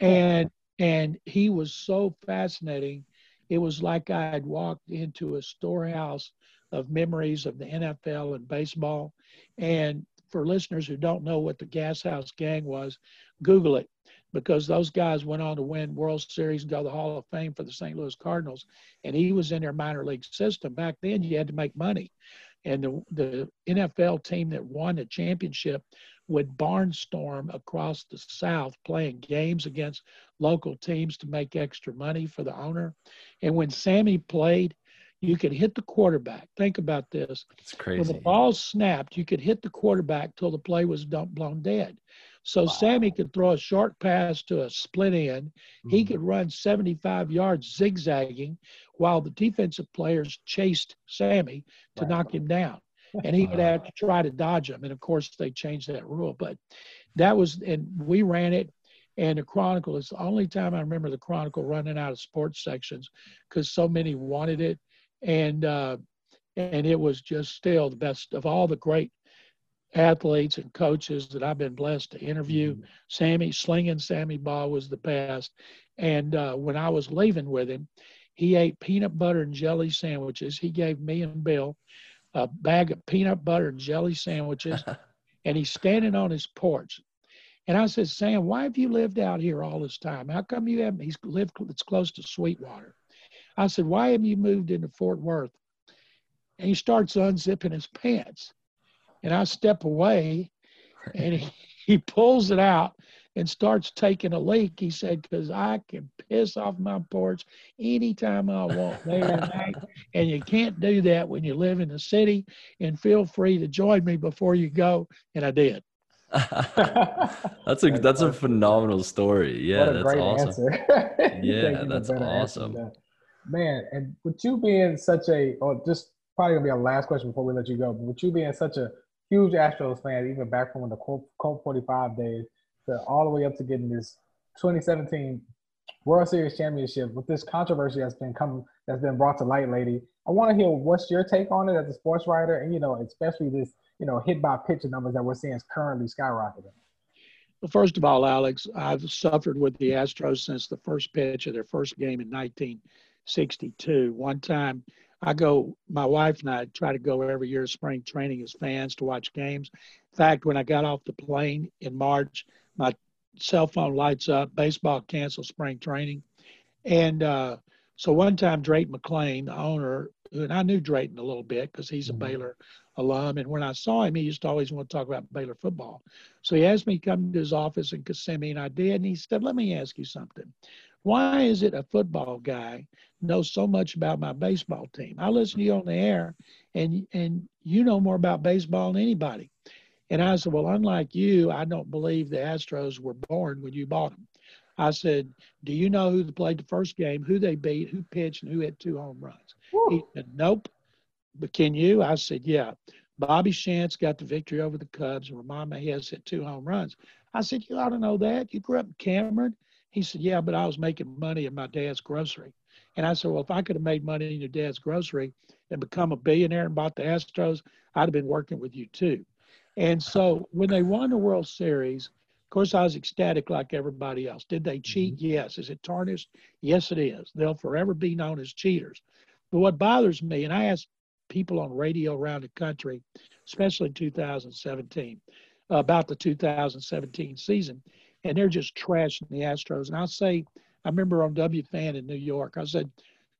And he was so fascinating. It was like I had walked into a storehouse of memories of the NFL and baseball. And for listeners who don't know what the Gas House Gang was, Google it, because those guys went on to win World Series and go to the Hall of Fame for the St. Louis Cardinals. And he was in their minor league system. Back then, you had to make money. And the NFL team that won the championship would barnstorm across the South playing games against local teams to make extra money for the owner. And when Sammy played, you could hit the quarterback. Think about this. It's crazy. When the ball snapped, you could hit the quarterback till the play was blown dead. So Sammy could throw a short pass to a split end. He could run 75 yards zigzagging while the defensive players chased Sammy to knock him down. And he would have to try to dodge him. And, of course, they changed that rule. But that was – and we ran it. And the Chronicle is the only time I remember the Chronicle running out of sports sections because so many wanted it. And it was just still the best of all the great athletes and coaches that I've been blessed to interview. Sammy, slinging Sammy ball was the best. And when I was leaving with him, he ate peanut butter and jelly sandwiches. He gave me and Bill a bag of peanut butter and jelly sandwiches, and he's standing on his porch. And I said, Sam, why have you lived out here all this time? How come you haven't? He's lived, it's close to Sweetwater. I said, why haven't you moved into Fort Worth? And he starts unzipping his pants. And I step away, and he pulls it out and starts taking a leak. He said, because I can piss off my porch anytime I want, day or night. And you can't do that when you live in the city. And feel free to join me before you go. And I did. that's a phenomenal story. Yeah, what a great answer. Yeah, that's awesome. That. Man, and with you being such a, or just probably gonna be our last question before we let you go, but with you being such a huge Astros fan, even back from the Colt 45 days to all the way up to getting this 2017 World Series championship, with this controversy that's been brought to light lately, I want to hear what's your take on it as a sports writer, and especially this hit by pitch numbers that we're seeing is currently skyrocketing. Well, first of all, Alex, I've suffered with the Astros since the first pitch of their first game in 1962. One time my wife and I try to go every year to spring training as fans to watch games. In fact, when I got off the plane in March, my cell phone lights up, baseball canceled spring training. And so one time Drayton McLean, the owner, and I knew Drayton a little bit because he's a Baylor alum. And when I saw him, he used to always want to talk about Baylor football. So he asked me to come to his office in Kissimmee, and I did. And he said, let me ask you something. Why is it a football guy knows so much about my baseball team? I listen to you on the air, and you know more about baseball than anybody. And I said, well, unlike you, I don't believe the Astros were born when you bought them. I said, do you know who played the first game, who they beat, who pitched, and who hit 2 home runs? He said, nope. But can you? I said, yeah. Bobby Shantz got the victory over the Cubs, and Ramon Mejia hit 2 home runs. I said, you ought to know that. You grew up in Cameron. He said, yeah, but I was making money in my dad's grocery. And I said, well, if I could have made money in your dad's grocery and become a billionaire and bought the Astros, I'd have been working with you too. And so when they won the World Series, of course, I was ecstatic like everybody else. Did they cheat? Yes. Is it tarnished? Yes, it is. They'll forever be known as cheaters. But what bothers me, and I asked people on radio around the country, especially in 2017, about the 2017 season, and they're just trashing the Astros. And I'll say, I remember on WFAN in New York, I said,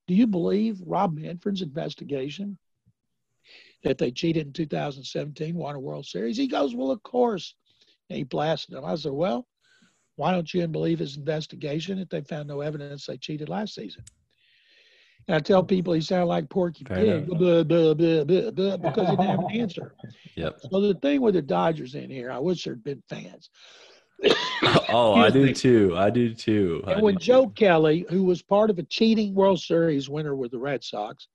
do you believe Rob Manfred's investigation that they cheated in 2017, won a World Series? He goes, well, of course. And he blasted them. I said, well, why don't you believe his investigation if they found no evidence they cheated last season? And I tell people he sounded like Porky Pig, blah, blah, blah, blah, blah, because he didn't have an answer. Yep. So the thing with the Dodgers in here, I wish there'd been fans. I do too. And when Joe Kelly, who was part of a cheating World Series winner with the Red Sox,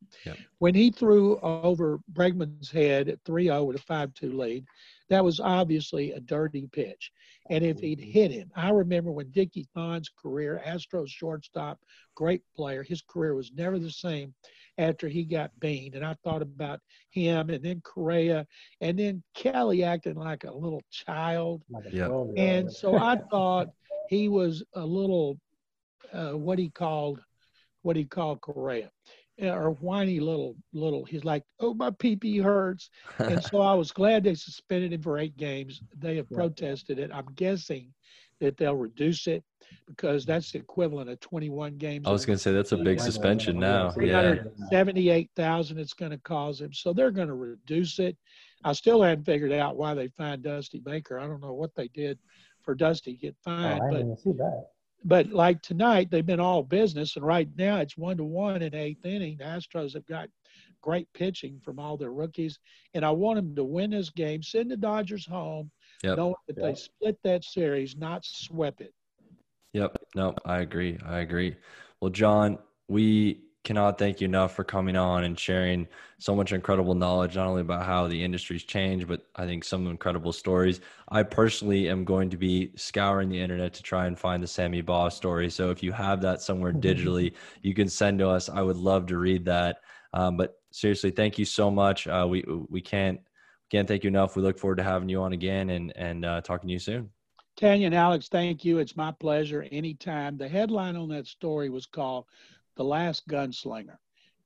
when he threw over Bregman's head at 3-0 with a 5-2 lead, that was obviously a dirty pitch. And if he'd hit him, I remember when Dickie Thorne's career, Astros shortstop, great player, his career was never the same after he got beaned. And I thought about him and then Correa and then Kelly acting like a little child. And so I thought he was a little, what he called Correa. Or whiny little. He's like, oh, my pee-pee hurts. And so I was glad they suspended him for 8 games. They have protested it. I'm guessing that they'll reduce it because that's the equivalent of 21 games. I was going to say that's a big suspension now. Yeah. $78,000 it's going to cause him. So they're going to reduce it. I still haven't figured out why they fined Dusty Baker. I don't know what they did for Dusty to get fined. Oh, I didn't see that. But like tonight, they've been all business, and right now it's 1-1 in 8th inning. The Astros have got great pitching from all their rookies, and I want them to win this game, send the Dodgers home, Yep. Knowing that they split that series, not swept it. Yep. No, I agree. Well, John, we cannot thank you enough for coming on and sharing so much incredible knowledge, not only about how the industry's changed, but I think some incredible stories. I personally am going to be scouring the internet to try and find the Sammy Baugh story. So if you have that somewhere digitally, you can send to us. I would love to read that. But seriously, thank you so much. We can't thank you enough. We look forward to having you on again and talking to you soon. Tanya and Alex, thank you. It's my pleasure. Anytime. The headline on that story was called The Last Gunslinger.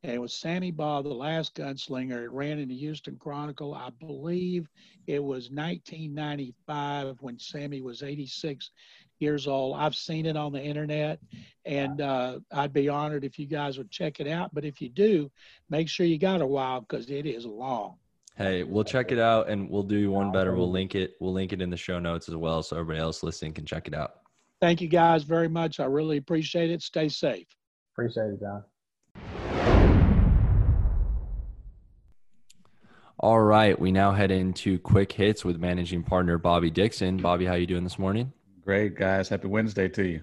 And it was Sammy Baugh, The Last Gunslinger. It ran in the Houston Chronicle. I believe it was 1995 when Sammy was 86 years old. I've seen it on the internet, and I'd be honored if you guys would check it out. But if you do, make sure you got a while, because it is long. Hey, we'll check it out, and we'll do one better. We'll link it in the show notes as well, so everybody else listening can check it out. Thank you guys very much. I really appreciate it. Stay safe. Appreciate it, John. All right, we now head into Quick Hits with managing partner Bobby Dixon. Bobby, how you doing this morning? Great, guys. Happy Wednesday to you.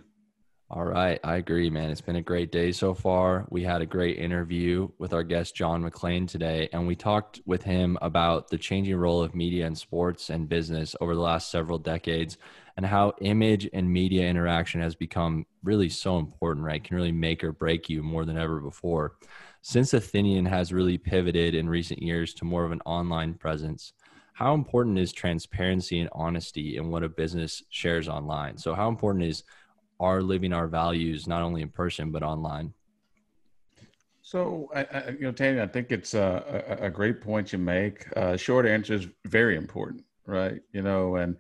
All right, I agree, man. It's been a great day so far. We had a great interview with our guest John McClain today, and we talked with him about the changing role of media in sports and business over the last several decades, and how image and media interaction has become really so important, right? It can really make or break you more than ever before. Since Athenian has really pivoted in recent years to more of an online presence, how important is transparency and honesty in what a business shares online? So how important is our living our values, not only in person, but online? So, Tanya, I think it's a great point you make. Short answer is very important, right? And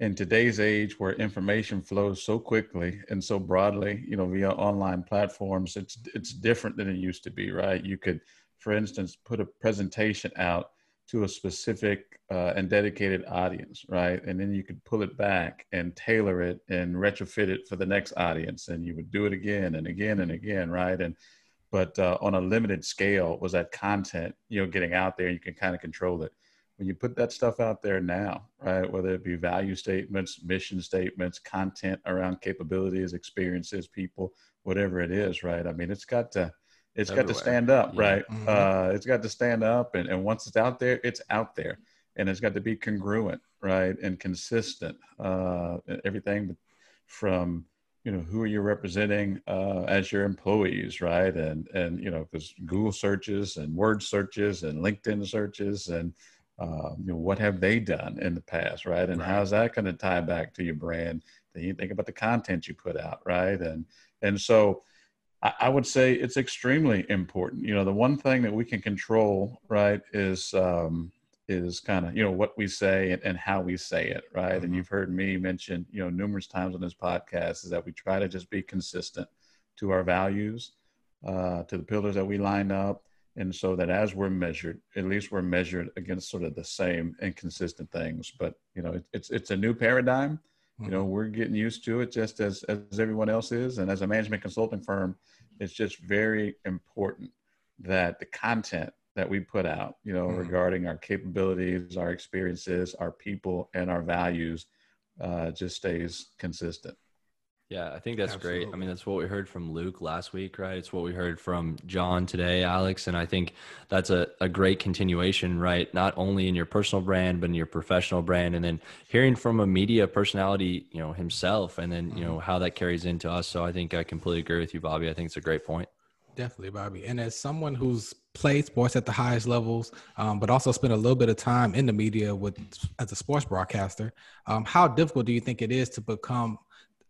in today's age where information flows so quickly and so broadly, via online platforms, it's different than it used to be, right? You could, for instance, put a presentation out to a specific and dedicated audience, right? And then you could pull it back and tailor it and retrofit it for the next audience. And you would do it again and again and again, right? But on a limited scale was that content, getting out there, you can kind of control it. When you put that stuff out there now, right, whether it be value statements, mission statements, content around capabilities, experiences, people, whatever it is, right? I mean, it's got to stand up, right? Yeah. It's got to stand up. And once it's out there, and it's got to be congruent, right? And consistent, everything from, who are you representing as your employees, right? And because Google searches and word searches and LinkedIn searches and, what have they done in the past, right? And how's that going to tie back to your brand? Then you think about the content you put out, right? And so I would say it's extremely important. The one thing that we can control, right, is kind of, what we say and how we say it, right? Mm-hmm. And you've heard me mention, numerous times on this podcast is that we try to just be consistent to our values, to the pillars that we line up. And so that as we're measured, at least we're measured against sort of the same and consistent things. But, it's a new paradigm. We're getting used to it just as everyone else is. And as a management consulting firm, it's just very important that the content that we put out, regarding our capabilities, our experiences, our people, and our values, just stays consistent. Yeah, I think that's absolutely great. I mean, that's what we heard from Luke last week, right? It's what we heard from John today, Alex. And I think that's a great continuation, right? Not only in your personal brand, but in your professional brand. And then hearing from a media personality, himself, and then, how that carries into us. So I think I completely agree with you, Bobby. I think it's a great point. Definitely, Bobby. And as someone who's played sports at the highest levels, but also spent a little bit of time in the media as a sports broadcaster, how difficult do you think it is to become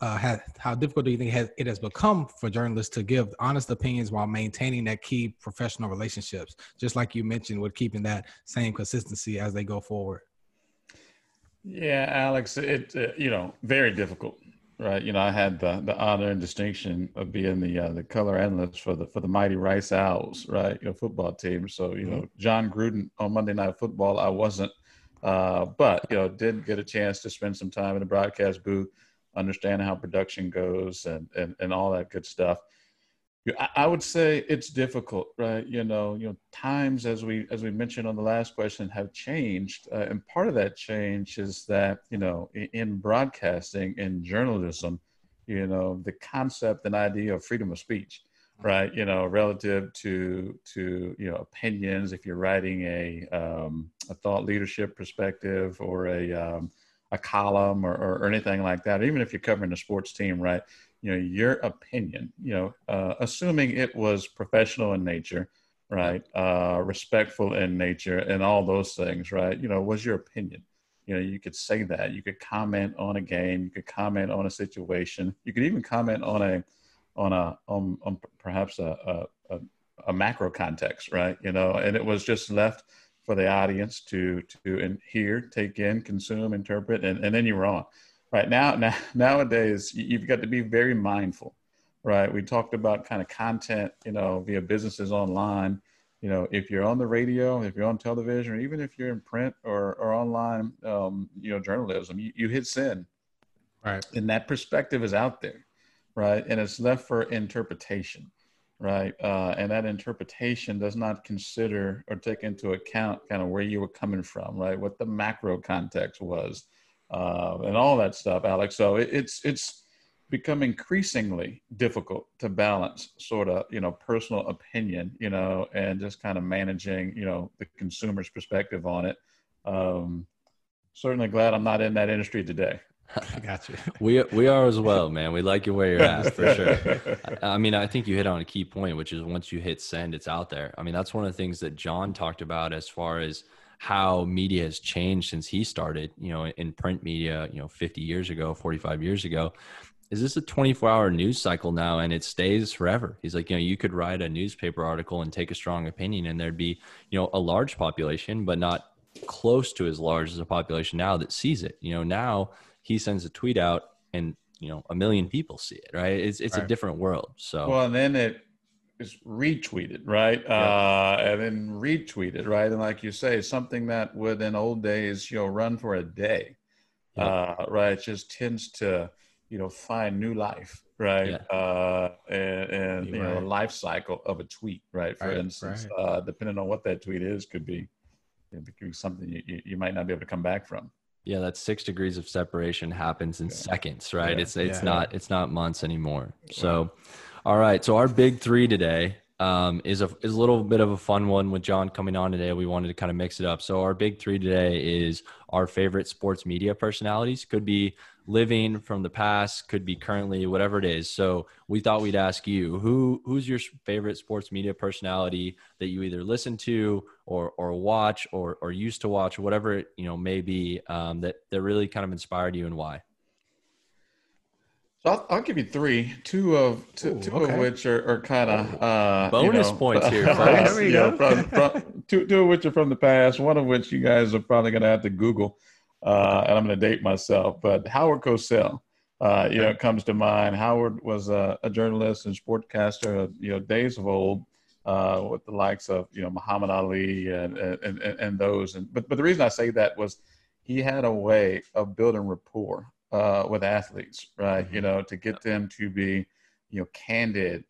how difficult do you think it has become for journalists to give honest opinions while maintaining that key professional relationships, just like you mentioned, with keeping that same consistency as they go forward? Yeah, Alex, it very difficult, right? I had the honor and distinction of being the color analyst for the mighty Rice Owls, right? Football team. So John Gruden on Monday Night Football, I wasn't, but did get a chance to spend some time in the broadcast booth, understand how production goes and all that good stuff. I would say it's difficult, right? You know, times, as we mentioned on the last question, have changed, and part of that change is that, you know, in broadcasting, in journalism, you know, the concept and idea of freedom of speech, right? You know, relative to you know, opinions. If you're writing a thought leadership perspective or a column or anything like that, even if you're covering a sports team, right? You know, your opinion, you know, assuming it was professional in nature, right, respectful in nature and all those things, right, you know, was your opinion. You know, you could say that, you could comment on a game, you could comment on a situation, you could even comment on perhaps a macro context, right, you know, and it was just left for the audience to hear, take in, consume, interpret, and then you're on. Right now, nowadays, you've got to be very mindful, right? We talked about kind of content, you know, via businesses online. You know, if you're on the radio, if you're on television, or even if you're in print or online, you know, journalism, you hit send. Right. And that perspective is out there, right? And it's left for interpretation, right? And that interpretation does not consider or take into account kind of where you were coming from, right? What the macro context was. And all that stuff, Alex. So it's become increasingly difficult to balance sort of, you know, personal opinion, you know, and just kind of managing, you know, the consumer's perspective on it. Certainly glad I'm not in that industry today. I got you. We are as well, man. We like you where you're at, for sure. I mean, I think you hit on a key point, which is once you hit send, it's out there. I mean, that's one of the things that John talked about as far as how media has changed since he started, you know, in print media, you know, 50 years ago, 45 years ago. Is this a 24-hour news cycle now, and it stays forever? He's like, you know, you could write a newspaper article and take a strong opinion, and there'd be, you know, a large population, but not close to as large as a population now that sees it. You know, now he sends a tweet out and, you know, 1 million people see it, right? It's right. A different world. So, well, and then it's retweeted, right? Yeah. And then retweeted, right? And like you say, something that would in old days, you know, run for a day, yeah. Right? It just tends to, you know, find new life, right? Yeah. And you know, the life cycle of a tweet, right? For instance, right. Depending on what that tweet is, could be something you might not be able to come back from. Yeah, that 6 degrees of separation happens in seconds, right? Yeah. It's not months anymore. So, all right. So our big three today is a little bit of a fun one with John coming on today. We wanted to kind of mix it up. So our big three today is our favorite sports media personalities. Could be living, from the past, could be currently, whatever it is. So we thought we'd ask you, who's your favorite sports media personality that you either listen to or watch or used to watch, whatever it, you know, may be, that really kind of inspired you and why? So I'll give you three, two of which are kind of bonus, you know, points here. There we go. Two of which are from the past. One of which you guys are probably going to have to Google, and I'm going to date myself. But Howard Cosell, you know, comes to mind. Howard was a journalist and sportscaster, you know, days of old. With the likes of, you know, Muhammad Ali and those. But the reason I say that was he had a way of building rapport with athletes, right? Mm-hmm. You know, to get them to be, you know, candid.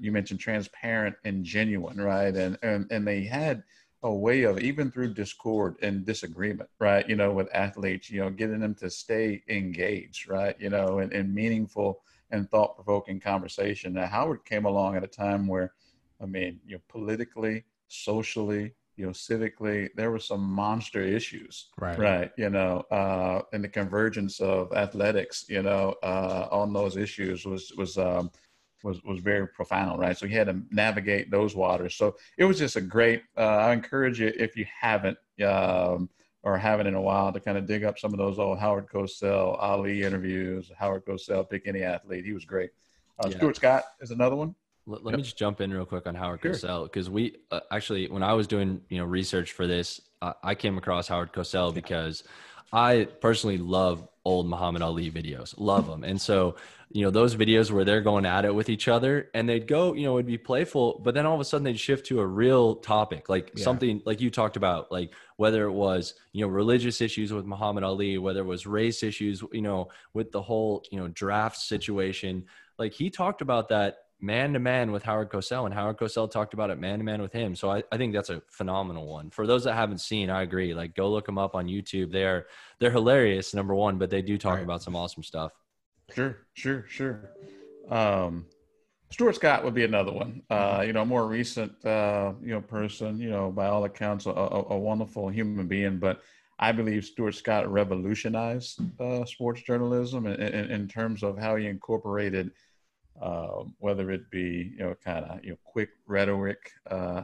You mentioned transparent and genuine, right? And they had a way of, even through discord and disagreement, right? You know, with athletes, you know, getting them to stay engaged, right? You know, and meaningful and thought-provoking conversation. Now, Howard came along at a time where, I mean, you know, politically, socially, you know, civically, there were some monster issues, right? You know, and the convergence of athletics, you know, on those issues was very profound, right? So he had to navigate those waters. So it was just a great. I encourage you, if you haven't or haven't in a while, to kind of dig up some of those old Howard Cosell, Ali interviews. Howard Cosell, pick any athlete, he was great. Stuart Scott is another one. Let me just jump in real quick on Howard Cosell, because we actually, when I was doing, you know, research for this, I came across Howard Cosell because I personally love old Muhammad Ali videos, love them. And so, you know, those videos where they're going at it with each other and they'd go, you know, it'd be playful, but then all of a sudden they'd shift to a real topic, like something like you talked about, like whether it was, you know, religious issues with Muhammad Ali, whether it was race issues, you know, with the whole, you know, draft situation, like he talked about that man-to-man with Howard Cosell, and Howard Cosell talked about it man-to-man with him. So I think that's a phenomenal one. For those that haven't seen, I agree. Like, go look them up on YouTube. They're hilarious, number one, but they do talk about some awesome stuff. Sure. Stuart Scott would be another one. More recent, person, by all accounts, a wonderful human being. But I believe Stuart Scott revolutionized sports journalism in terms of how he incorporated, whether it be, quick rhetoric,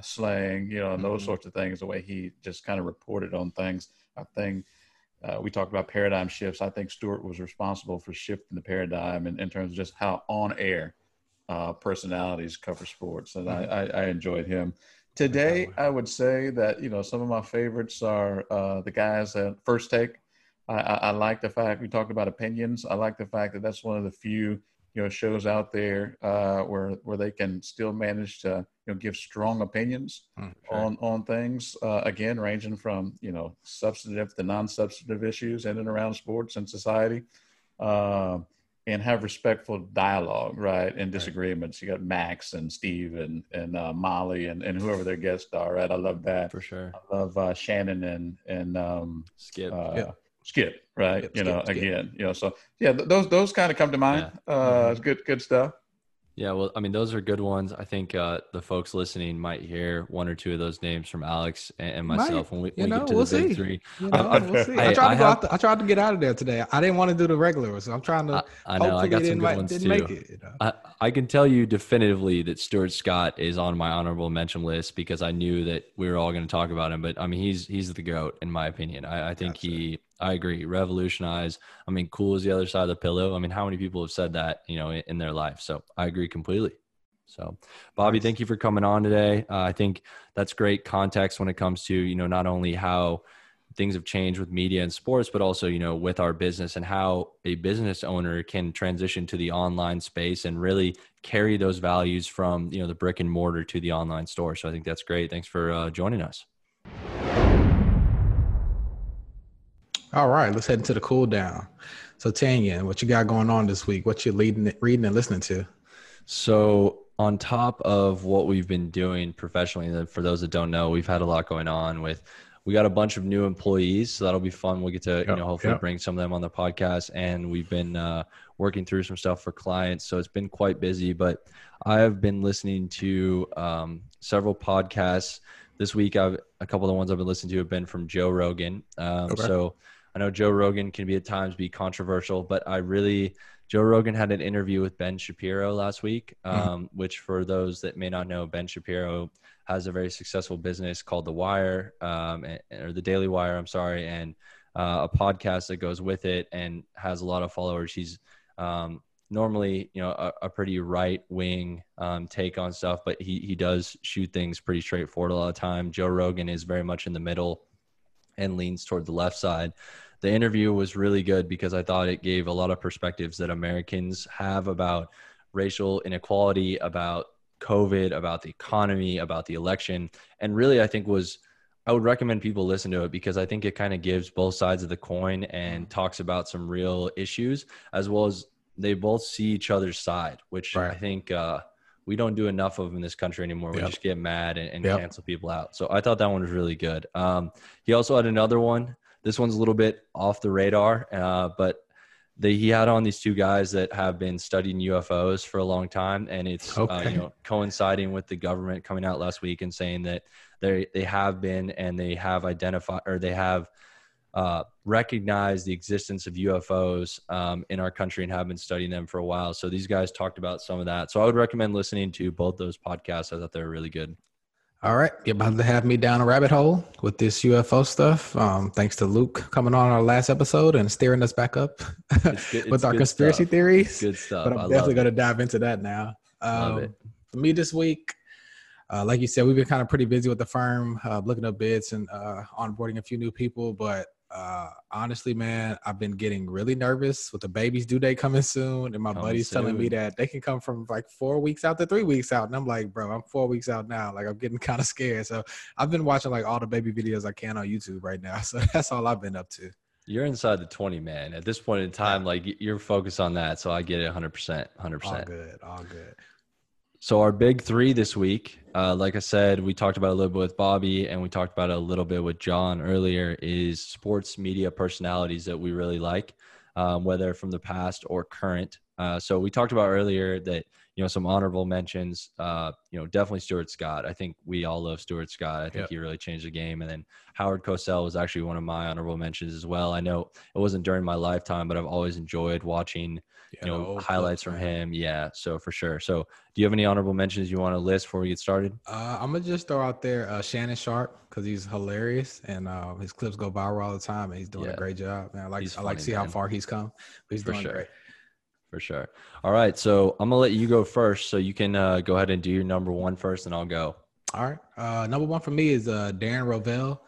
slang, and those sorts of things, the way he just kind of reported on things. I think we talked about paradigm shifts. I think Stuart was responsible for shifting the paradigm in terms of just how on air personalities cover sports, and I enjoyed him. Today, I would say that some of my favorites are the guys at First Take. I like the fact we talked about opinions. I like the fact that that's one of the few shows out there where they can still manage to give strong opinions on things. Again, ranging from substantive to non-substantive issues in and around sports and society. And have respectful dialogue, right? And disagreements. You got Max and Steve and Molly and whoever their guests are, right? I love that. For sure. I love Shannon and Skip. Skip, right? Skip. Again, those kind of come to mind. Yeah. It's good stuff. Yeah, well, I mean, those are good ones. I think the folks listening might hear one or two of those names from Alex and myself when we get to the big three. We'll see. I tried to get out of there today. I didn't want to do the regular, so I'm trying to. I know I got some good ones too. Make it, I can tell you definitively that Stuart Scott is on my honorable mention list because I knew that we were all going to talk about him. But I mean, he's the GOAT in my opinion. I think I agree. Revolutionize. I mean, cool is the other side of the pillow. I mean, how many people have said that, in their life? So I agree completely. So Bobby, thank you for coming on today. I think that's great context when it comes to, not only how things have changed with media and sports, but also, with our business and how a business owner can transition to the online space and really carry those values from, the brick and mortar to the online store. So I think that's great. Thanks for joining us. All right, let's head into the cool down. So Tanya, what you got going on this week? What you reading and listening to? So on top of what we've been doing professionally, for those that don't know, we've had a lot going on with, we got a bunch of new employees, so that'll be fun. We'll get to, hopefully bring some of them on the podcast. And we've been working through some stuff for clients. So it's been quite busy, but I have been listening to several podcasts. This week, a couple of the ones I've been listening to have been from Joe Rogan. So I know Joe Rogan can be at times be controversial, but Joe Rogan had an interview with Ben Shapiro last week, which for those that may not know, Ben Shapiro has a very successful business called The Wire, or The Daily Wire, and a podcast that goes with it and has a lot of followers. He's normally, a pretty right-wing take on stuff, but he does shoot things pretty straightforward a lot of time. Joe Rogan is very much in the middle and leans toward the left side. The interview was really good because I thought it gave a lot of perspectives that Americans have about racial inequality, about COVID, about the economy, about the election. And really, I would recommend people listen to it because I think it kind of gives both sides of the coin and talks about some real issues, as well as they both see each other's side, which I think we don't do enough of in this country anymore. We just get mad and cancel people out. So I thought that one was really good. He also had another one. This one's a little bit off the radar, but he had on these two guys that have been studying UFOs for a long time. And it's coinciding with the government coming out last week and saying that they have been, and they have identified, or they have recognize the existence of UFOs in our country and have been studying them for a while. So these guys talked about some of that. So I would recommend listening to both those podcasts. I thought they were really good. All right. You're about to have me down a rabbit hole with this UFO stuff. Thanks to Luke coming on our last episode and steering us back up with our conspiracy theories. It's good stuff. But I'm definitely going to dive into that now. Love it. For me this week, like you said, we've been kind of pretty busy with the firm, looking up bids and onboarding a few new people, but honestly, man, I've been getting really nervous with the baby's due date coming soon. And my buddy's telling me that they can come from like 4 weeks out to 3 weeks out. And I'm like, bro, I'm 4 weeks out now. Like, I'm getting kind of scared. So I've been watching like all the baby videos I can on YouTube right now. So that's all I've been up to. You're inside the 20, man. At this point in time, like you're focused on that. So I get it 100%. All good. So our big three this week, like I said, we talked about a little bit with Bobby and we talked about it a little bit with John earlier, is sports media personalities that we really like, whether from the past or current. So we talked about earlier that, you know, some honorable mentions, you know, definitely Stuart Scott. I think we all love Stuart Scott. I think he really changed the game. And then Howard Cosell was actually one of my honorable mentions as well. I know it wasn't during my lifetime, but I've always enjoyed watching, you know, highlights from him. Yeah. So for sure. So do you have any honorable mentions you want to list before we get started? I'm going to just throw out there Shannon Sharp, because he's hilarious and his clips go viral all the time and he's doing a great job. Man, I like to see how far he's come. He's doing great. For sure. All right. So I'm going to let you go first so you can go ahead and do your number one first and I'll go. All right. Number one for me is Darren Rovell,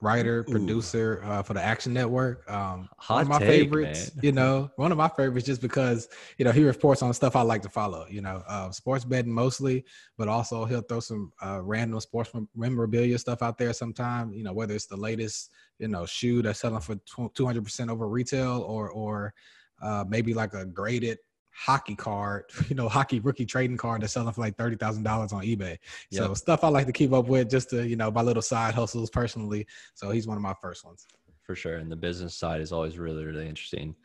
writer, producer for the Action Network. Hot one of my favorites, man. You know, one of my favorites just because, you know, he reports on stuff I like to follow, you know, sports betting mostly, but also he'll throw some random sports memorabilia stuff out there sometime, you know, whether it's the latest, you know, shoe that's selling for 200% over retail or, maybe like a graded hockey card, you know, hockey rookie trading card that's selling for like $30,000 on eBay. So stuff I like to keep up with just to, you know, my little side hustles personally. So he's one of my first ones. For sure. And the business side is always really, really interesting.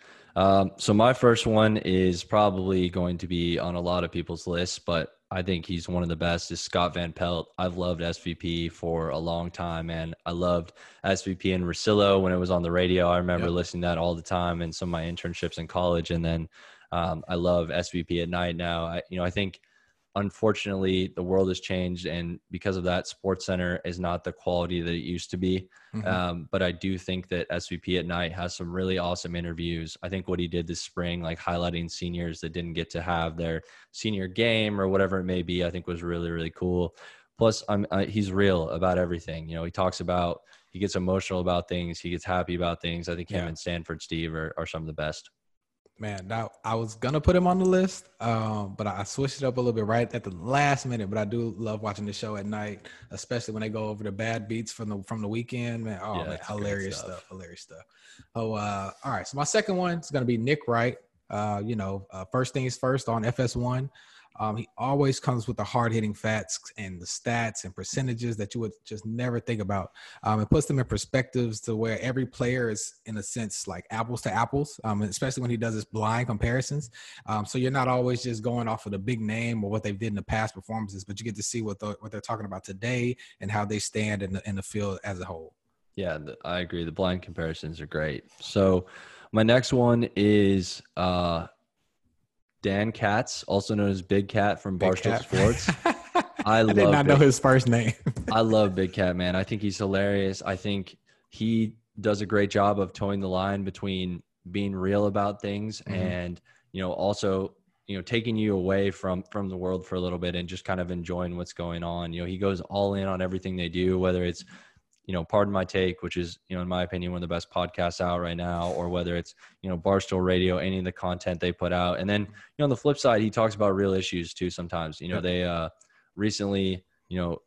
So my first one is probably going to be on a lot of people's lists, but I think he's one of the best is Scott Van Pelt. I've loved SVP for a long time, and I loved SVP and Russillo when it was on the radio. I remember listening to that all the time in some of my internships in college. And then I love SVP at night now. I think unfortunately the world has changed, and because of that, SportsCenter is not the quality that it used to be. But I do think that SVP at night has some really awesome interviews. I think what he did this spring, like highlighting seniors that didn't get to have their senior game or whatever it may be, I think was really, really cool. Plus he's real about everything. You know, he talks about, he gets emotional about things. He gets happy about things. I think him and Stanford Steve are some of the best. Man, now I was going to put him on the list, but I switched it up a little bit right at the last minute. But I do love watching the show at night, especially when they go over the bad beats from the weekend. Man, man, hilarious stuff. Oh, all right. So my second one is going to be Nick Wright. First things first on FS1. He always comes with the hard-hitting facts and the stats and percentages that you would just never think about. It puts them in perspectives to where every player is, in a sense, like apples to apples, especially when he does his blind comparisons. So you're not always just going off of the big name or what they did in the past performances, but you get to see what they're talking about today and how they stand in the field as a whole. Yeah, I agree. The blind comparisons are great. So my next one is Dan Katz, also known as Big Cat from Barstool Sports. I did not know his first name. I love Big Cat, man. I think he's hilarious. I think he does a great job of towing the line between being real about things and, you know, also, you know, taking you away from the world for a little bit and just kind of enjoying what's going on. You know, he goes all in on everything they do, whether it's, you know, Pardon My Take, which is, you know, in my opinion, one of the best podcasts out right now, or whether it's, you know, Barstool Radio, any of the content they put out. And then, you know, on the flip side, he talks about real issues too sometimes. You know, they recently, you know,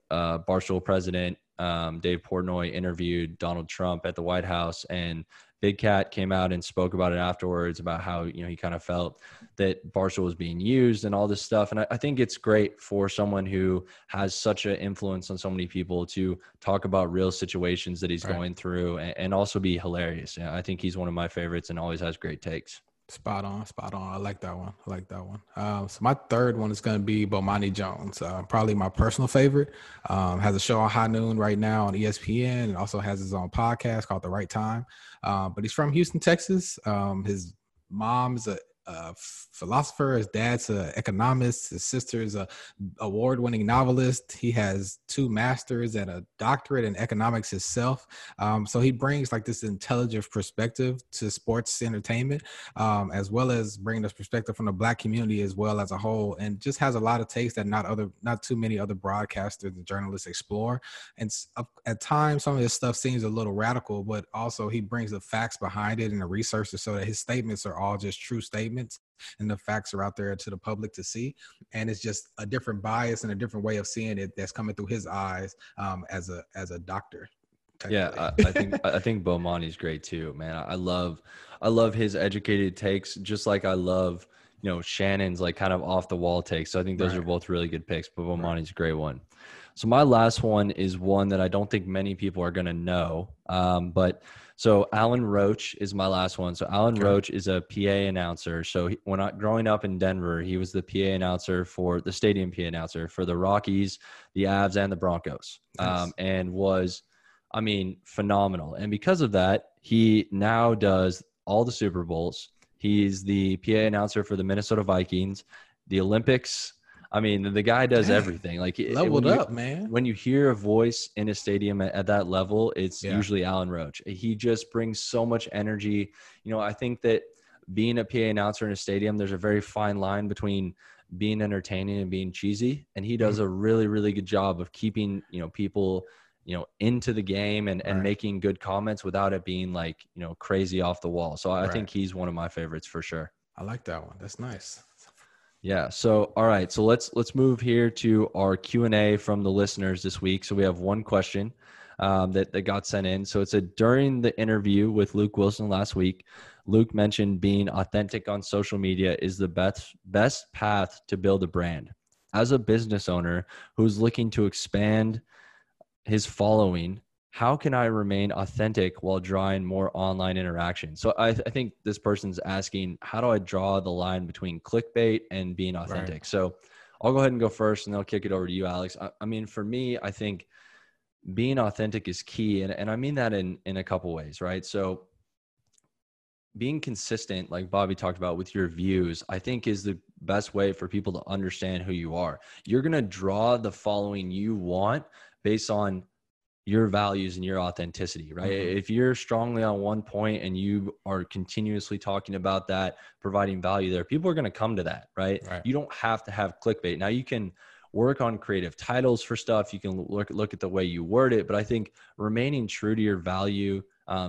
Barstool president Dave Portnoy interviewed Donald Trump at the White House, and Big Cat came out and spoke about it afterwards about how, you know, he kind of felt that Barstool was being used and all this stuff. And I think it's great for someone who has such an influence on so many people to talk about real situations that he's going through and also be hilarious. Yeah, I think he's one of my favorites and always has great takes. Spot on. I like that one. So my third one is going to be Bomani Jones, probably my personal favorite. Has a show on High Noon right now on ESPN, and also has his own podcast called The Right Time. But he's from Houston, Texas. His mom's a philosopher, his dad's an economist, his sister's an award-winning novelist. He has 2 masters and a doctorate in economics himself. So he brings like this intelligent perspective to sports entertainment, as well as bringing this perspective from the Black community as well as a whole, and just has a lot of takes that not too many other broadcasters and journalists explore. And at times, some of his stuff seems a little radical, but also he brings the facts behind it and the research so that his statements are all just true statements, and the facts are out there to the public to see. And it's just a different bias and a different way of seeing it that's coming through his eyes as a doctor. Yeah, I think Bomani's great too, man. I love his educated takes, just like I love, you know, Shannon's like kind of off the wall takes. So I think those are both really good picks, but Bomani's a great one. So my last one is one that I don't think many people are going to know. So Alan Roach is my last one. So Alan Roach is a PA announcer. So growing up in Denver, he was the PA announcer for the stadium PA announcer for the Rockies, the Avs, and the Broncos. And was, I mean, phenomenal. And because of that, he now does all the Super Bowls. He's the PA announcer for the Minnesota Vikings, the Olympics. I mean, the guy does everything. Like leveled up, man. When you hear a voice in a stadium at that level, it's usually Alan Roach. He just brings so much energy. You know, I think that being a PA announcer in a stadium, there's a very fine line between being entertaining and being cheesy. And he does a really, really good job of keeping, you know, people, you know, into the game and making good comments without it being like, you know, crazy off the wall. So I think he's one of my favorites for sure. I like that one. That's nice. Yeah. So, all right. So let's move here to our Q&A from the listeners this week. So we have one question that got sent in. So it said, during the interview with Luke Wilson last week, Luke mentioned being authentic on social media is the best path to build a brand. As a business owner who's looking to expand his following, how can I remain authentic while drawing more online interaction? So I think this person's asking, how do I draw the line between clickbait and being authentic? Right. So I'll go ahead and go first and I'll kick it over to you, Alex. I mean, for me, I think being authentic is key. And I mean that in a couple ways, right? So being consistent, like Bobby talked about with your views, I think is the best way for people to understand who you are. You're going to draw the following you want based on your values and your authenticity, right? Mm-hmm. If you're strongly on one point and you are continuously talking about that, providing value there, people are going to come to that, right? You don't have to have clickbait. Now you can work on creative titles for stuff. You can look at the way you word it, but I think remaining true to your value,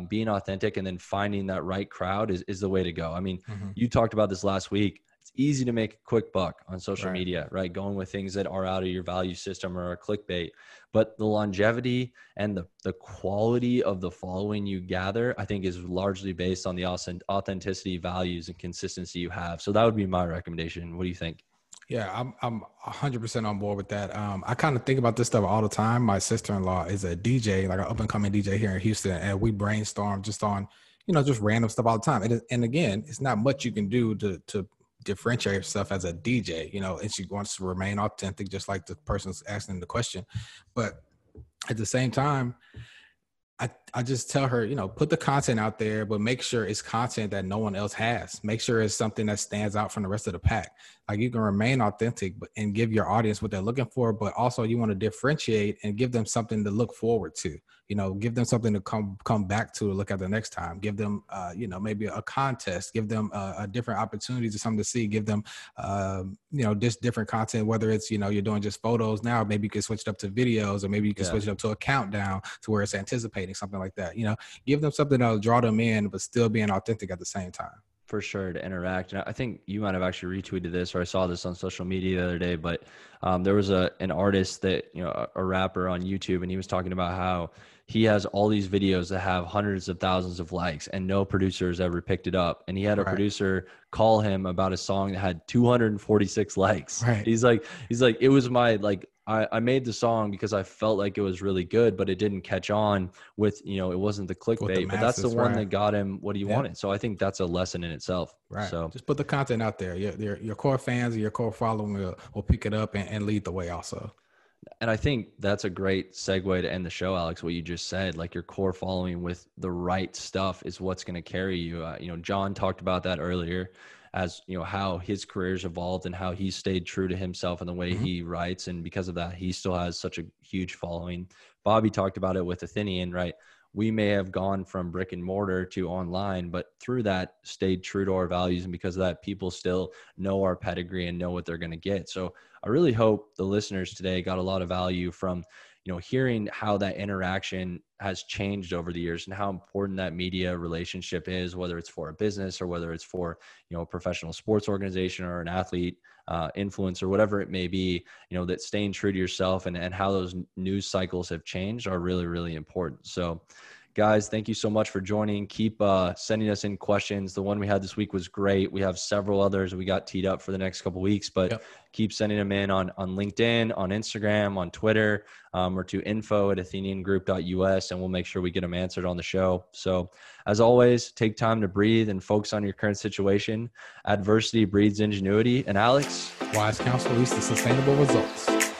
being authentic, and then finding that right crowd is the way to go. I mean, you talked about this last week. It's easy to make a quick buck on social media, right? Going with things that are out of your value system or are clickbait. But the longevity and the quality of the following you gather, I think, is largely based on the authenticity, values, and consistency you have. So that would be my recommendation. What do you think? Yeah, I'm 100% on board with that. I kind of think about this stuff all the time. My sister-in-law is a DJ, like an up-and-coming DJ here in Houston, and we brainstorm just on, you know, just random stuff all the time. And again, it's not much you can do to differentiate yourself as a DJ, you know, and she wants to remain authentic, just like the person's asking the question. But at the same time, I just tell her, you know, put the content out there, but make sure it's content that no one else has. Make sure it's something that stands out from the rest of the pack. Like, you can remain authentic and give your audience what they're looking for, but also you want to differentiate and give them something to look forward to. You know, give them something to come back to look at the next time. Give them, you know, maybe a contest. Give them a different opportunity to something to see. Give them, you know, just different content, whether it's, you know, you're doing just photos now. Maybe you can switch it up to videos, or maybe you can switch it up to a countdown to where it's anticipating, something like that. You know, give them something that'll draw them in, but still being authentic at the same time. For sure, to interact. And I think you might have actually retweeted this, or I saw this on social media the other day, but there was an artist that, you know, a rapper on YouTube, and he was talking about how he has all these videos that have hundreds of thousands of likes and no producer has ever picked it up. And he had a producer call him about a song that had 246 likes. Right. He's like, it was my, like, I made the song because I felt like it was really good, but it didn't catch on with, you know, it wasn't the clickbait, but that's the one that got him what he wanted. So I think that's a lesson in itself. Right. So just put the content out there. Your core fans and your core following will pick it up and lead the way also. And I think that's a great segue to end the show, Alex, what you just said, like your core following with the right stuff is what's going to carry you. You know, John talked about that earlier, as you know, how his career's evolved and how he stayed true to himself and the way he writes. And because of that, he still has such a huge following. Bobby talked about it with Athenian, right? We may have gone from brick and mortar to online, but through that stayed true to our values. And because of that, people still know our pedigree and know what they're going to get. So I really hope the listeners today got a lot of value from, you know, hearing how that interaction has changed over the years and how important that media relationship is, whether it's for a business or whether it's for, you know, a professional sports organization or an athlete, influencer, whatever it may be, you know, that staying true to yourself and how those news cycles have changed are really, really important. So Guys, thank you so much for joining. Keep sending us in questions. The one we had this week was great. We have several others we got teed up for the next couple of weeks, but keep sending them in on LinkedIn, on Instagram, on Twitter, or to info@atheniangroup.us, and we'll make sure we get them answered on the show. So as always, take time to breathe and focus on your current situation. Adversity breeds ingenuity. And Alex, Wise Counsel leads to sustainable results.